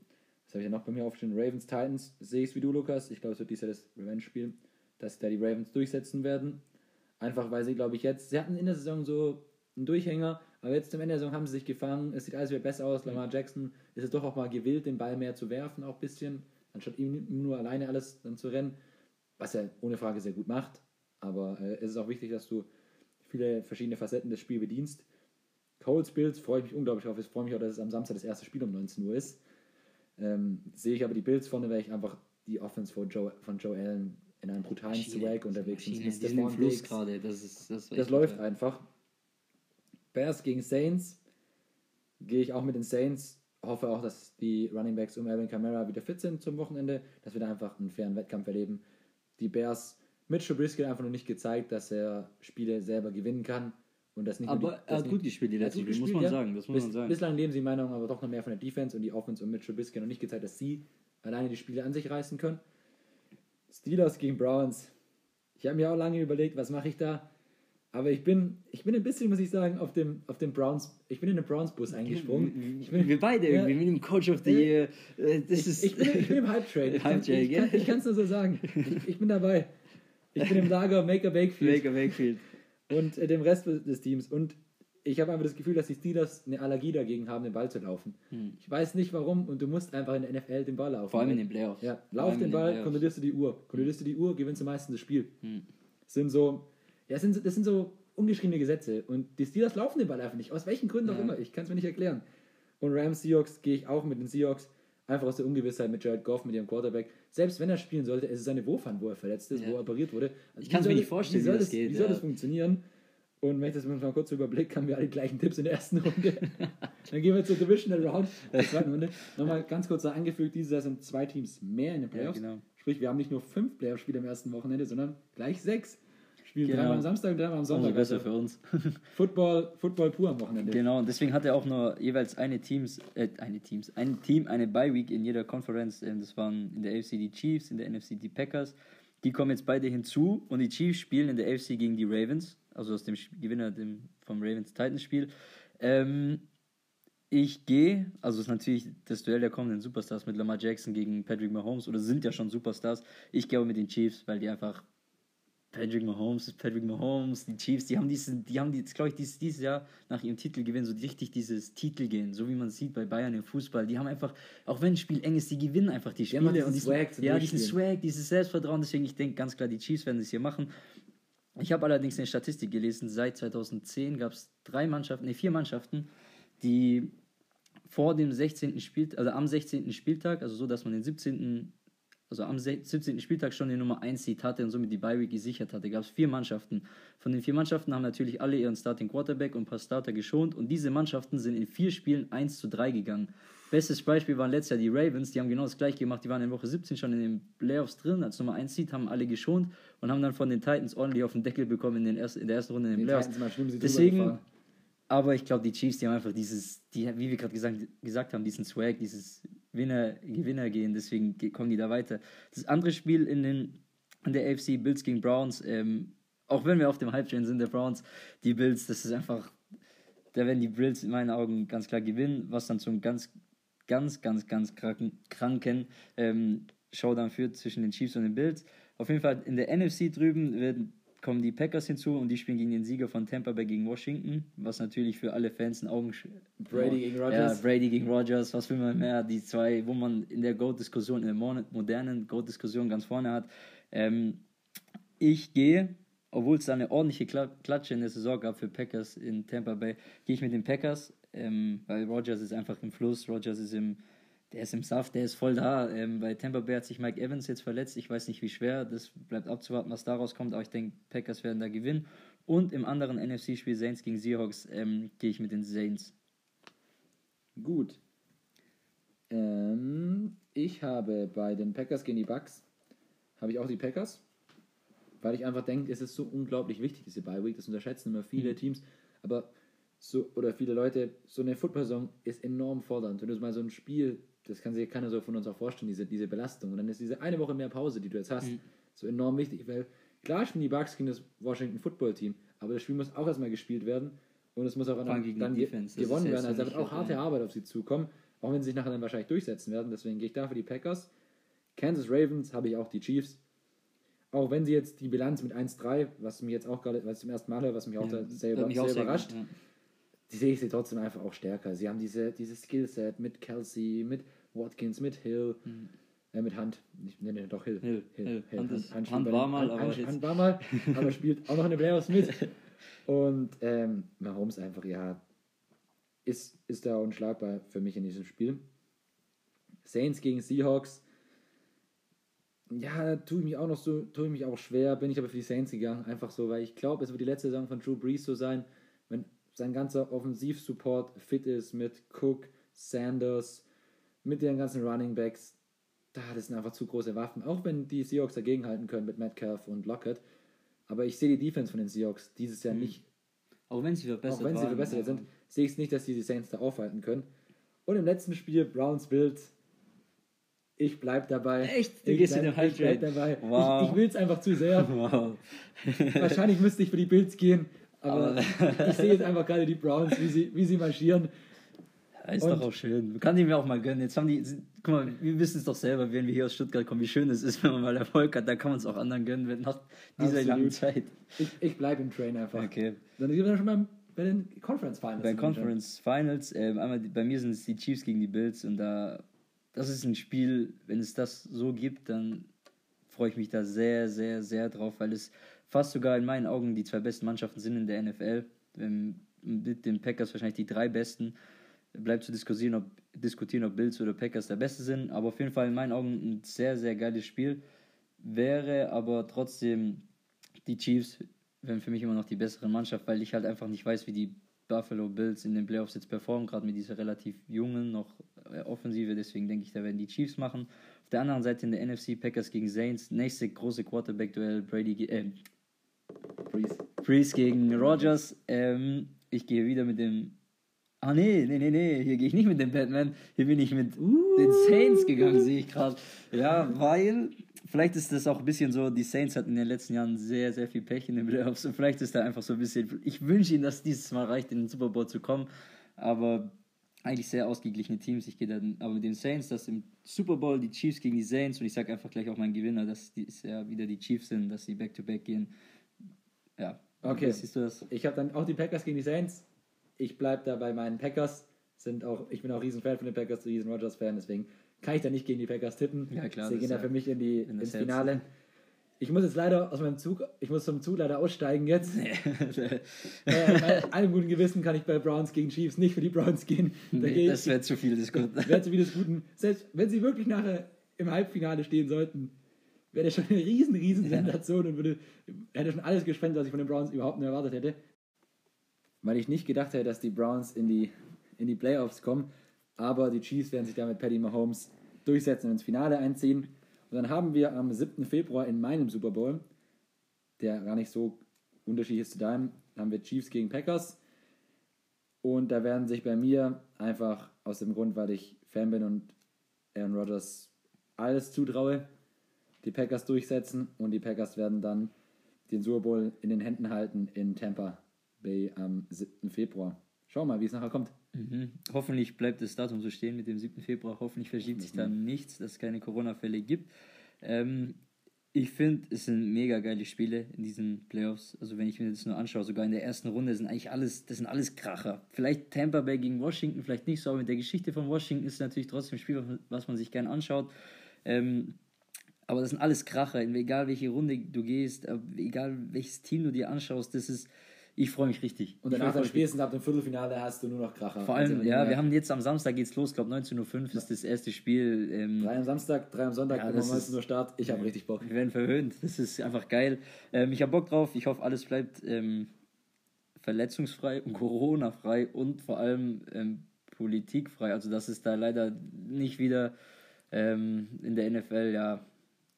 habe ich ja noch bei mir aufstehen, Ravens, Titans, sehe ich es wie du, Lukas. Ich glaube, es wird dieses Jahr das Revenge-Spiel, dass da die Ravens durchsetzen werden. Einfach, weil sie, glaube ich, jetzt, sie hatten in der Saison so einen Durchhänger, aber jetzt zum Ende der Saison haben sie sich gefangen, es sieht alles wieder besser aus. Lamar Jackson ist es doch auch mal gewillt, den Ball mehr zu werfen, auch ein bisschen, anstatt ihm nur alleine alles dann zu rennen, was er ohne Frage sehr gut macht. Aber es ist auch wichtig, dass du viele verschiedene Facetten des Spiels bedienst. Colts, Bills, freue ich mich unglaublich auf. Ich freue mich auch, dass es am Samstag das erste Spiel um 19 Uhr ist. Sehe ich aber die Bills vorne, weil ich einfach die Offense von Joe Allen in einem brutalen Swag unterwegs bin. Das läuft einfach. Bears gegen Saints, gehe ich auch mit den Saints, hoffe auch, dass die Running Backs um Alvin Kamara wieder fit sind zum Wochenende, dass wir da einfach einen fairen Wettkampf erleben. Die Bears mit Trubisky einfach noch nicht gezeigt, dass er Spiele selber gewinnen kann. Und das nicht, aber er hat gut gespielt, die letzten Spiele, muss man sagen. Bislang leben sie in meiner Meinung aber doch noch mehr von der Defense, und die Offense und Mitchell Trubisky noch nicht gezeigt, dass sie alleine die Spiele an sich reißen können. Steelers gegen Browns. Ich habe mir auch lange überlegt, was mache ich da? Aber ich bin ein bisschen, muss ich sagen, auf dem Browns, ich bin in den Browns-Bus eingesprungen. Wir beide irgendwie, mit dem Coach of the Year. Ich bin im Hype-Train. Ich kann es nur so sagen. Ich bin dabei. Ich bin im Lager Baker Bakefield. Und dem Rest des Teams. Und ich habe einfach das Gefühl, dass die Steelers eine Allergie dagegen haben, den Ball zu laufen. Ich weiß nicht warum, und du musst einfach in der NFL den Ball laufen. Vor allem in den Playoffs. Ja, lauf den Ball, kontrollierst du die Uhr, gewinnst du meistens das Spiel. Das sind so ungeschriebene Gesetze. Und die Steelers laufen den Ball einfach nicht. Aus welchen Gründen auch immer. Ich kann es mir nicht erklären. Und Rams, Seahawks, gehe ich auch mit den Seahawks. Einfach aus der Ungewissheit mit Jared Goff, mit ihrem Quarterback. Selbst wenn er spielen sollte, ist es seine Wurfhand, wo er verletzt ist, wo er operiert wurde. Also ich kann es mir nicht vorstellen, wie das geht. Wie soll das funktionieren? Und wenn ich das mal kurz überblicke, haben wir alle die gleichen Tipps in der ersten Runde. Dann gehen wir zur Divisional Round, der zweiten Runde. Nochmal ganz kurz angefügt, dieses Jahr sind 2 Teams mehr in den Playoffs. Ja, genau. Sprich, wir haben nicht nur 5 Playoff-Spiele am ersten Wochenende, sondern gleich 6. Spielen genau. Dreimal am Samstag, dreimal am Sonntag. Umso besser für uns. Football pur am Wochenende. Genau, und deswegen hat er auch nur jeweils ein Team eine Bye-Week in jeder Konferenz. Das waren in der AFC die Chiefs, in der NFC die Packers. Die kommen jetzt beide hinzu und die Chiefs spielen in der AFC gegen die Ravens, also aus dem Gewinner vom Ravens-Titans-Spiel. Ich gehe, also ist natürlich das Duell der kommenden Superstars mit Lamar Jackson gegen Patrick Mahomes, oder sind ja schon Superstars. Ich gehe aber mit den Chiefs, weil die einfach Patrick Mahomes, die Chiefs, die haben, glaube ich, dieses Jahr nach ihrem Titelgewinn so richtig dieses Titelgehen, so wie man es sieht bei Bayern im Fußball. Die haben einfach, auch wenn ein Spiel eng ist, die gewinnen einfach die Spiele. Die haben und diesen Swag, dieses Selbstvertrauen. Deswegen, ich denke ganz klar, die Chiefs werden es hier machen. Ich habe allerdings eine Statistik gelesen, seit 2010 gab es vier Mannschaften, die vor dem 16. Spieltag, also am 16. Spieltag, also so, dass man den 17. Spieltag schon den Nummer 1 Seed hatte und somit die Bye Week gesichert hatte, gab es 4 Mannschaften. Von den 4 Mannschaften haben natürlich alle ihren Starting Quarterback und ein paar Starter geschont und diese Mannschaften sind in 4 Spielen 1-3 gegangen. Bestes Beispiel waren letztes Jahr die Ravens, die haben genau das gleiche gemacht, die waren in Woche 17 schon in den Playoffs drin, als Nummer 1 Seed, haben alle geschont und haben dann von den Titans ordentlich auf den Deckel bekommen in der ersten Runde in den Playoffs. Deswegen, aber ich glaube, die Chiefs, die haben einfach wie wir gerade gesagt haben, diesen Swag, dieses Gewinner gehen, deswegen kommen die da weiter. Das andere Spiel in der AFC, Bills gegen Browns, auch wenn wir auf dem Hype-Train sind, der Browns, die Bills, das ist einfach, da werden die Bills in meinen Augen ganz klar gewinnen, was dann zum ganz kranken Showdown führt zwischen den Chiefs und den Bills. Auf jeden Fall in der NFC drüben kommen die Packers hinzu und die spielen gegen den Sieger von Tampa Bay gegen Washington, was natürlich für alle Fans ein Brady gegen Rodgers. Ja, Brady gegen Rodgers, was will man mehr? Die zwei, wo man in der GOAT-Diskussion, in der modernen GOAT-Diskussion ganz vorne hat. Ich gehe, obwohl es da eine ordentliche Klatsche in der Saison gab für Packers in Tampa Bay, gehe ich mit den Packers, weil Rodgers ist einfach im Fluss, Rodgers ist der ist im Saft, der ist voll da. Bei Tampa Bay hat sich Mike Evans jetzt verletzt. Ich weiß nicht, wie schwer. Das bleibt abzuwarten, was daraus kommt. Aber ich denke, Packers werden da gewinnen. Und im anderen NFC-Spiel Saints gegen Seahawks gehe ich mit den Saints. Gut. Ich habe bei den Packers gegen die Bucks auch die Packers. Weil ich einfach denke, es ist so unglaublich wichtig, diese Bye-Week. Das unterschätzen immer viele Teams. Aber viele Leute, so eine Football-Saison ist enorm fordernd. Wenn du mal so ein Spiel... Das kann sich keiner so von uns auch vorstellen, diese Belastung. Und dann ist diese eine Woche mehr Pause, die du jetzt hast, so enorm wichtig. Weil klar spielen die Bucks gegen das Washington Football Team, aber das Spiel muss auch erstmal gespielt werden und es muss auch dann gewonnen werden. Also da wird auch harte Arbeit auf sie zukommen, auch wenn sie sich nachher dann wahrscheinlich durchsetzen werden. Deswegen gehe ich da für die Packers. Kansas Ravens habe ich auch die Chiefs. Auch wenn sie jetzt die Bilanz mit 1-3, was mich jetzt auch gerade, was zum ersten Mal höre, was mich auch sehr überrascht, die sehe ich sie trotzdem einfach auch stärker. Sie haben dieses Skillset mit Kelsey, mit Watkins, mit Hill, mit Hunt. Ich nenne ihn doch Hill. Hunt war mal, aber spielt auch noch in den Playoffs mit. Und Mahomes einfach, ja, ist da unschlagbar für mich in diesem Spiel. Saints gegen Seahawks. Ja, da tue ich mich auch schwer, bin ich aber für die Saints gegangen. Einfach so, weil ich glaube, es wird die letzte Saison von Drew Brees so sein, wenn sein ganzer Offensivsupport fit ist mit Cook, Sanders, mit den ganzen Running Backs. Das sind einfach zu große Waffen, auch wenn die Seahawks dagegenhalten können mit Metcalf und Lockett. Aber ich sehe die Defense von den Seahawks dieses Jahr nicht. Auch wenn sie verbessert sind, sehe ich es nicht, dass die Saints da aufhalten können. Und im letzten Spiel, Browns-Bills, ich bleib dabei. Echt? Ich bleib dabei. Wow. Ich will es einfach zu sehr. Wow. Wahrscheinlich müsste ich für die Bills gehen. Aber ich sehe jetzt einfach gerade die Browns, wie sie marschieren. Ja, ist doch auch schön. Man kann die mir auch mal gönnen. Jetzt haben die, guck mal, wir wissen es doch selber, wenn wir hier aus Stuttgart kommen, wie schön es ist, wenn man mal Erfolg hat. Da kann man es auch anderen gönnen, wenn nach dieser langen Zeit. Ich bleibe im Train einfach. Okay. Dann sind wir schon bei den Conference Finals. Bei den Conference Finals. Einmal bei mir sind es die Chiefs gegen die Bills. Und das ist ein Spiel, wenn es das so gibt, dann freue ich mich da sehr, sehr, sehr drauf, weil es fast sogar in meinen Augen die zwei besten Mannschaften sind in der NFL. Mit den Packers wahrscheinlich die 3 besten. Bleibt zu diskutieren, ob Bills oder Packers der Beste sind. Aber auf jeden Fall in meinen Augen ein sehr, sehr geiles Spiel. Wäre aber trotzdem die Chiefs, wären für mich immer noch die bessere Mannschaft, weil ich halt einfach nicht weiß, wie die Buffalo Bills in den Playoffs jetzt performen, gerade mit dieser relativ jungen noch Offensive. Deswegen denke ich, da werden die Chiefs machen. Auf der anderen Seite in der NFC Packers gegen Saints. Nächste große Quarterback-Duell, Brady Breeze gegen Rodgers. Ich gehe wieder mit dem... Hier gehe ich nicht mit dem Batman. Hier bin ich mit den Saints gegangen, sehe ich gerade. Ja, weil... Vielleicht ist das auch ein bisschen so, die Saints hatten in den letzten Jahren sehr, sehr viel Pech in den Playoffs. Und vielleicht ist da einfach so ein bisschen... Ich wünsche ihnen, dass dieses Mal reicht, in den Super Bowl zu kommen. Aber... Eigentlich sehr ausgeglichene Teams. Ich gehe dann aber mit den Saints, dass im Super Bowl die Chiefs gegen die Saints, und ich sage einfach gleich auch meinen Gewinner, dass die ja wieder die Chiefs sind, dass sie back-to-back gehen. Ja. Okay. Siehst du das? Ich habe dann auch die Packers gegen die Saints. Ich bleibe da bei meinen Packers. Ich bin auch riesen Fan von den Packers, riesen Rodgers-Fan, deswegen kann ich da nicht gegen die Packers tippen. Ja, klar. Sie gehen da für mich ins Finale. Ich muss jetzt leider zum Zug leider aussteigen jetzt. Bei einem guten Gewissen kann ich bei Browns gegen Chiefs nicht für die Browns gehen. Das wäre zu viel des Guten. Selbst wenn sie wirklich nachher im Halbfinale stehen sollten, wäre das schon eine riesen Sensation und hätte schon alles gespendet, was ich von den Browns überhaupt nicht erwartet hätte. Weil ich nicht gedacht hätte, dass die Browns in die Playoffs kommen, aber die Chiefs werden sich damit Patty Mahomes durchsetzen und ins Finale einziehen. Und dann haben wir am 7. Februar in meinem Super Bowl, der gar nicht so unterschiedlich ist zu deinem, haben wir Chiefs gegen Packers. Und da werden sich bei mir einfach aus dem Grund, weil ich Fan bin und Aaron Rodgers alles zutraue, die Packers durchsetzen. Und die Packers werden dann den Super Bowl in den Händen halten in Tampa Bay am 7. Februar. Schauen wir mal, wie es nachher kommt. Mhm. Hoffentlich bleibt das Datum so stehen mit dem 7. Februar. Hoffentlich verschiebt sich dann nichts, dass es keine Corona-Fälle gibt. Ich finde, es sind mega geile Spiele in diesen Playoffs. Also wenn ich mir das nur anschaue, sogar in der ersten Runde sind alles Kracher. Vielleicht Tampa Bay gegen Washington, vielleicht nicht so, aber mit der Geschichte von Washington ist natürlich trotzdem ein Spiel, was man sich gerne anschaut. Aber das sind alles Kracher, egal welche Runde du gehst, egal welches Team du dir anschaust, das ist... Ich freue mich richtig. Und danach dann spätestens ab dem Viertelfinale hast du nur noch Kracher. Vor allem, wir haben jetzt am Samstag geht's los, glaube 19.05 Uhr ist das erste Spiel. 3 am Samstag, 3 am Sonntag, ja, 19 Uhr Start. Ich habe richtig Bock. Wir werden verhöhnt. Das ist einfach geil. Ich habe Bock drauf. Ich hoffe, alles bleibt verletzungsfrei und Corona-frei und vor allem politikfrei. Also das ist da leider nicht wieder in der NFL, ja.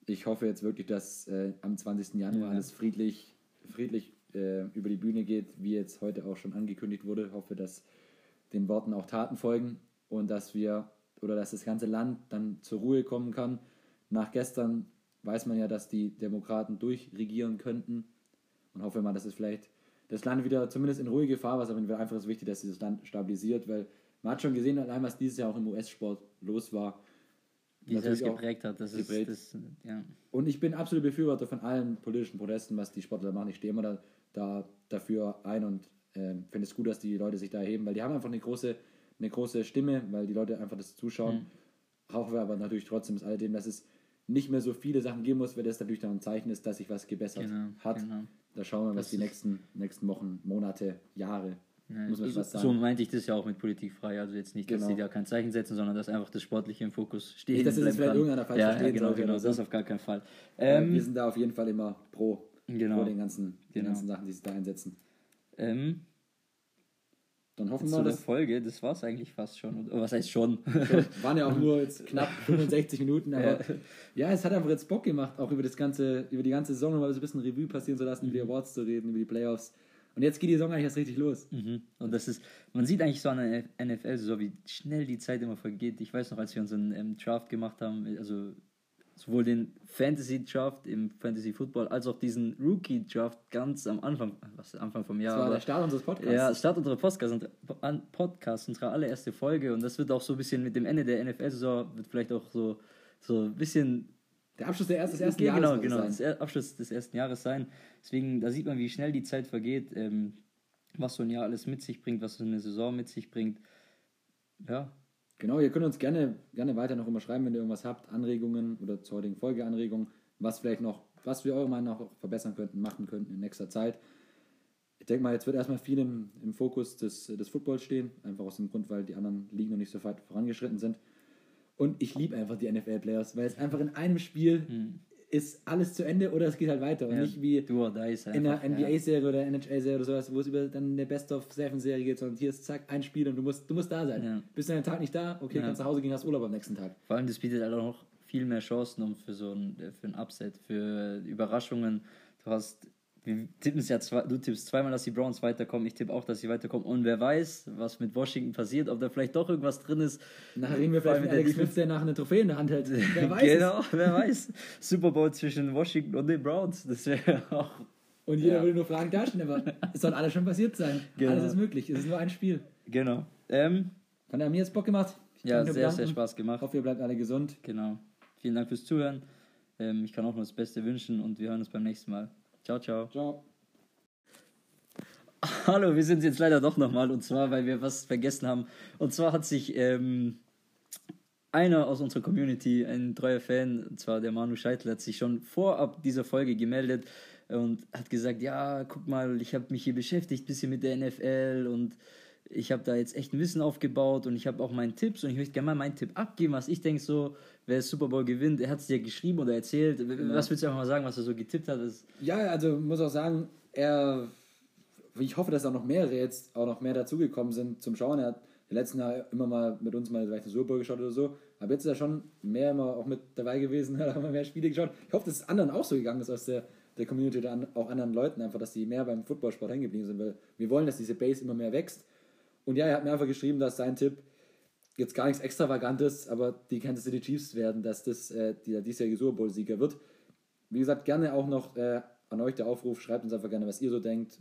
Ich hoffe jetzt wirklich, dass am 20. Januar alles friedlich über die Bühne geht, wie jetzt heute auch schon angekündigt wurde. Ich hoffe, dass den Worten auch Taten folgen und dass das ganze Land dann zur Ruhe kommen kann. Nach gestern weiß man ja, dass die Demokraten durchregieren könnten und hoffe mal, dass es vielleicht das Land wieder zumindest in ruhige Gefahr ist, aber einfach ist wichtig, dass dieses Land stabilisiert, weil man hat schon gesehen, allein was dieses Jahr auch im US-Sport los war, wie das geprägt hat. Und ich bin absolut Befürworter von allen politischen Protesten, was die Sportler machen. Ich stehe immer da dafür ein und finde es gut, dass die Leute sich da erheben, weil die haben einfach eine große Stimme, weil die Leute einfach das zuschauen. Auch wir aber natürlich trotzdem ist alledem, dass es nicht mehr so viele Sachen geben muss, weil das natürlich dann ein Zeichen ist, dass sich was gebessert hat. Genau. Da schauen wir, was die nächsten Wochen, Monate, Jahre. Ja, so meinte ich das ja auch mit politikfrei, also jetzt nicht, dass sie da kein Zeichen setzen, sondern dass einfach das Sportliche im Fokus steht. Nicht, dass es vielleicht irgendeiner falsch versteht. Genau, das auf gar keinen Fall. Wir sind da auf jeden Fall immer pro den ganzen Sachen, die sie da einsetzen. Dann hoffen wir, dass... Folge, das war es eigentlich fast schon. Was heißt schon? Waren ja auch nur jetzt knapp 65 Minuten, aber ja, es hat einfach jetzt Bock gemacht, auch über die ganze Saison nochmal so ein bisschen Revue passieren zu lassen, über die Awards zu reden, über die Playoffs. Und jetzt geht die Saison eigentlich erst richtig los. Mhm. Und das ist, man sieht eigentlich so an der NFL-Saison, wie schnell die Zeit immer vergeht. Ich weiß noch, als wir unseren Draft gemacht haben, also sowohl den Fantasy-Draft im Fantasy-Football als auch diesen Rookie-Draft ganz am Anfang, Anfang vom Jahr. Das war der Start unseres Podcasts. Ja, Start unserer Podcast, unsere allererste Folge. Und das wird auch so ein bisschen mit dem Ende der NFL-Saison, wird vielleicht auch so ein bisschen... Der Abschluss des ersten Jahres sein. Genau, Abschluss des ersten Jahres sein. Deswegen, da sieht man, wie schnell die Zeit vergeht, was so ein Jahr alles mit sich bringt, was so eine Saison mit sich bringt. Ja. Genau, ihr könnt uns gerne weiter noch immer schreiben, wenn ihr irgendwas habt, Anregungen oder zur heutigen Folge Anregungen, was wir eurer Meinung nach auch verbessern könnten, machen könnten in nächster Zeit. Ich denke mal, jetzt wird erstmal viel im Fokus des Footballs stehen, einfach aus dem Grund, weil die anderen Ligen noch nicht so weit vorangeschritten sind. Und ich liebe einfach die NFL-Playoffs, weil es einfach in einem Spiel ist alles zu Ende oder es geht halt weiter. Und nicht wie in einer NBA-Serie oder NHL-Serie oder sowas, wo es über dann eine Best-of-7-Serie geht, sondern hier ist zack, ein Spiel und du musst da sein. Ja. Bist du an einem Tag nicht da? Okay, kannst nach Hause gehen, hast Urlaub am nächsten Tag. Vor allem, das bietet halt auch noch viel mehr Chancen für ein Upset, für Überraschungen. Du hast Wir tippen es ja, du tippst zweimal, dass die Browns weiterkommen, ich tippe auch, dass sie weiterkommen. Und wer weiß, was mit Washington passiert, ob da vielleicht doch irgendwas drin ist. Nachher reden wir vielleicht mit Alex Smith, der nach einer Trophäe in der Hand hält. Wer weiß. Genau, wer weiß. Super Bowl zwischen Washington und den Browns, das wäre auch... Und jeder würde nur Fragen darstellen, aber es soll alles schon passiert sein. Genau. Alles ist möglich, es ist nur ein Spiel. Genau. Von der mir jetzt Bock gemacht. Ja, sehr Spaß gemacht. Ich hoffe, ihr bleibt alle gesund. Genau. Vielen Dank fürs Zuhören. Ich kann auch nur das Beste wünschen und wir hören uns beim nächsten Mal. Ciao, ciao. Ciao. Hallo, wir sind jetzt leider doch nochmal und zwar, weil wir was vergessen haben. Und zwar hat sich einer aus unserer Community, ein treuer Fan, und zwar der Manu Scheitel, hat sich schon vorab dieser Folge gemeldet und hat gesagt, ja, guck mal, ich habe mich hier beschäftigt, ein bisschen mit der NFL und ich habe da jetzt echt ein Wissen aufgebaut und ich habe auch meine Tipps und ich möchte gerne mal meinen Tipp abgeben, was ich denke so, wer Super Bowl gewinnt. Er hat es dir geschrieben oder erzählt. Ja. Was willst du einfach mal sagen, was er so getippt hat? Ja, also muss auch sagen, ich hoffe, dass auch noch mehrere jetzt auch noch mehr dazugekommen sind zum Schauen. Er hat im letzten Jahr immer mal mit uns mal vielleicht eine Super Bowl geschaut oder so. Aber jetzt ist er schon mehr immer auch mit dabei gewesen, hat auch mal mehr Spiele geschaut. Ich hoffe, dass es anderen auch so gegangen ist aus der Community oder auch anderen Leuten einfach, dass die mehr beim Footballsport hängen geblieben sind, weil wir wollen, dass diese Base immer mehr wächst. Und ja, er hat mir einfach geschrieben, dass sein Tipp jetzt gar nichts Extravagantes, aber die Kansas City Chiefs werden, dass das der diesjährige Super Bowl-Sieger wird. Wie gesagt, gerne auch noch an euch der Aufruf, schreibt uns einfach gerne, was ihr so denkt,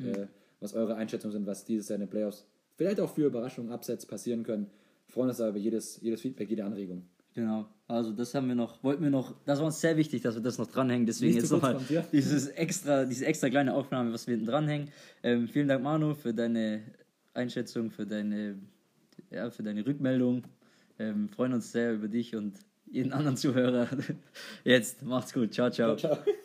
was eure Einschätzungen sind, was dieses Jahr in den Playoffs vielleicht auch für Überraschungen, Upsets passieren können. Wir freuen uns aber über jedes Feedback, jede Anregung. Genau, also das das war uns sehr wichtig, dass wir das noch dranhängen, deswegen jetzt nochmal diese extra kleine Aufnahme, was wir hinten dranhängen. Vielen Dank, Manu, für deine Einschätzung, für deine Rückmeldung. Freuen uns sehr über dich und jeden anderen Zuhörer. Jetzt macht's gut. Ciao, ciao. Ciao, ciao.